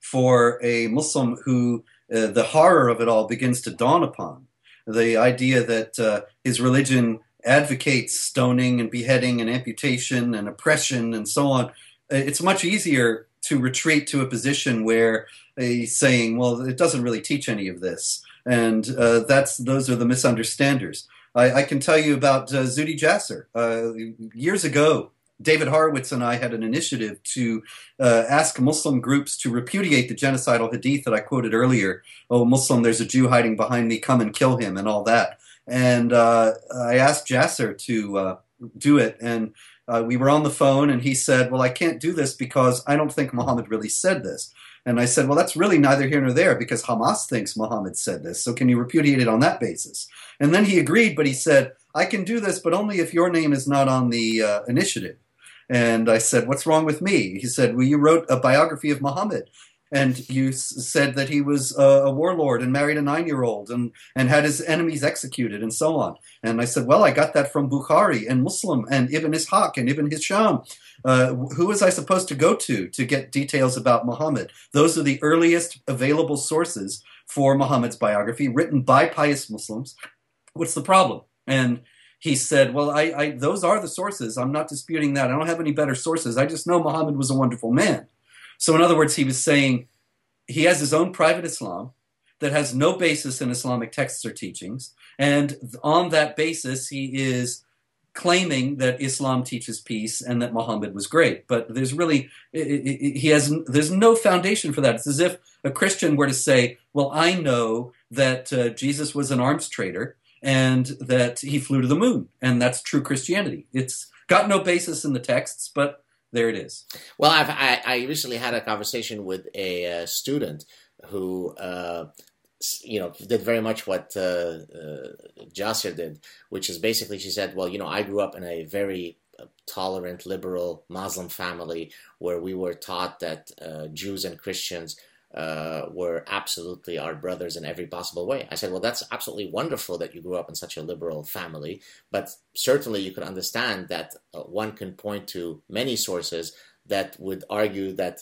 for a Muslim who the horror of it all begins to dawn upon. The idea that his religion advocates stoning and beheading and amputation and oppression and so on. It's much easier to retreat to a position where he's saying, well, it doesn't really teach any of this. And those are the misunderstanders. I can tell you about Zuhdi Jasser. Years ago, David Horowitz and I had an initiative to ask Muslim groups to repudiate the genocidal hadith that I quoted earlier. Oh, Muslim, there's a Jew hiding behind me, come and kill him, and all that. And I asked Jasser to do it, and we were on the phone, and he said, well, I can't do this because I don't think Muhammad really said this. And I said, well, that's really neither here nor there because Hamas thinks Muhammad said this, so can you repudiate it on that basis? And then he agreed, but he said, I can do this, but only if your name is not on the initiative. And I said, what's wrong with me? He said, well, you wrote a biography of Muhammad, and you said that he was a warlord and married a 9-year-old and had his enemies executed and so on. And I said, well, I got that from Bukhari and Muslim and Ibn Ishaq and Ibn Hisham. Who was I supposed to go to get details about Muhammad? Those are the earliest available sources for Muhammad's biography, written by pious Muslims. What's the problem? And he said, well, I those are the sources. I'm not disputing that. I don't have any better sources. I just know Muhammad was a wonderful man. So in other words, he was saying he has his own private Islam that has no basis in Islamic texts or teachings. And on that basis, he is claiming that Islam teaches peace and that Muhammad was great. But there's really, there's no foundation for that. It's as if a Christian were to say, well, I know that Jesus was an arms trader and that he flew to the moon. And that's true Christianity. It's got no basis in the texts, but there it is. Well, I recently had a conversation with a student who, did very much what Jasser did, which is basically she said, well, I grew up in a very tolerant, liberal Muslim family where we were taught that Jews and Christians were absolutely our brothers in every possible way. I said, well, that's absolutely wonderful that you grew up in such a liberal family, but certainly you could understand that one can point to many sources that would argue that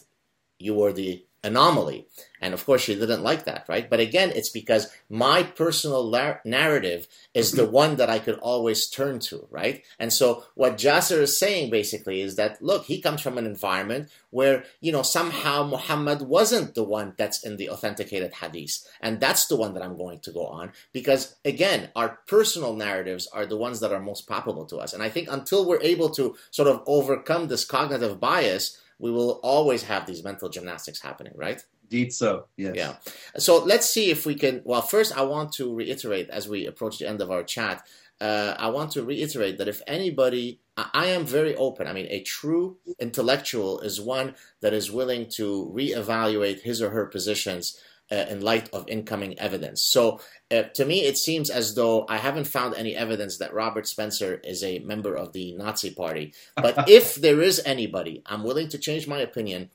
you were the anomaly. And of course, she didn't like that, right? But again, it's because my personal narrative is the one that I could always turn to, right? And so what Jasser is saying basically is that, look, he comes from an environment where, somehow Muhammad wasn't the one that's in the authenticated hadith. And that's the one that I'm going to go on because, again, our personal narratives are the ones that are most palpable to us. And I think until we're able to sort of overcome this cognitive bias, we will always have these mental gymnastics happening, right? Indeed so, yes. Yeah. So let's see if we can... Well, first I want to reiterate, as we approach the end of our chat, I want to reiterate that if anybody... I am very open. I mean, a true intellectual is one that is willing to reevaluate his or her positions in light of incoming evidence. So to me, it seems as though I haven't found any evidence that Robert Spencer is a member of the Nazi Party. But if there is anybody, I'm willing to change my opinion.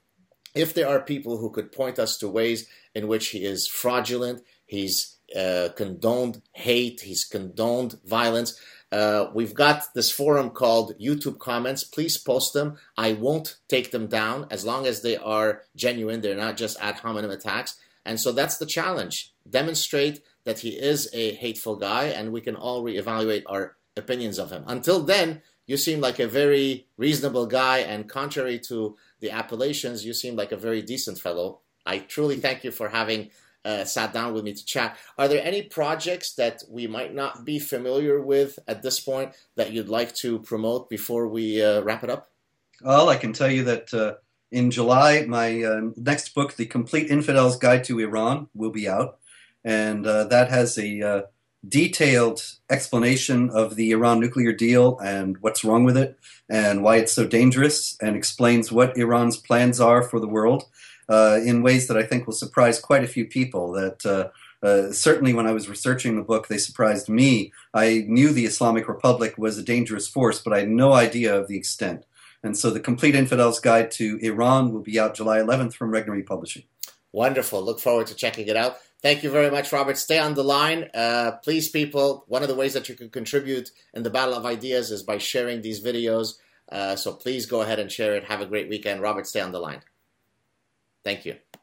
If there are people who could point us to ways in which he is fraudulent, he's condoned hate, he's condoned violence. We've got this forum called YouTube comments. Please post them. I won't take them down as long as they are genuine. They're not just ad hominem attacks. And so that's the challenge. Demonstrate that he is a hateful guy and we can all reevaluate our opinions of him. Until then, you seem like a very reasonable guy, and contrary to the appellations, you seem like a very decent fellow. I truly thank you for having sat down with me to chat. Are there any projects that we might not be familiar with at this point that you'd like to promote before we wrap it up? Well, I can tell you that... in July, my next book, The Complete Infidel's Guide to Iran, will be out. And that has a detailed explanation of the Iran nuclear deal and what's wrong with it and why it's so dangerous, and explains what Iran's plans are for the world in ways that I think will surprise quite a few people. That certainly when I was researching the book, they surprised me. I knew the Islamic Republic was a dangerous force, but I had no idea of the extent. And so The Complete Infidel's Guide to Iran will be out July 11th from Regnery Publishing. Wonderful. Look forward to checking it out. Thank you very much, Robert. Stay on the line. Please, people, one of the ways that you can contribute in the battle of ideas is by sharing these videos. So please go ahead and share it. Have a great weekend. Robert, stay on the line. Thank you.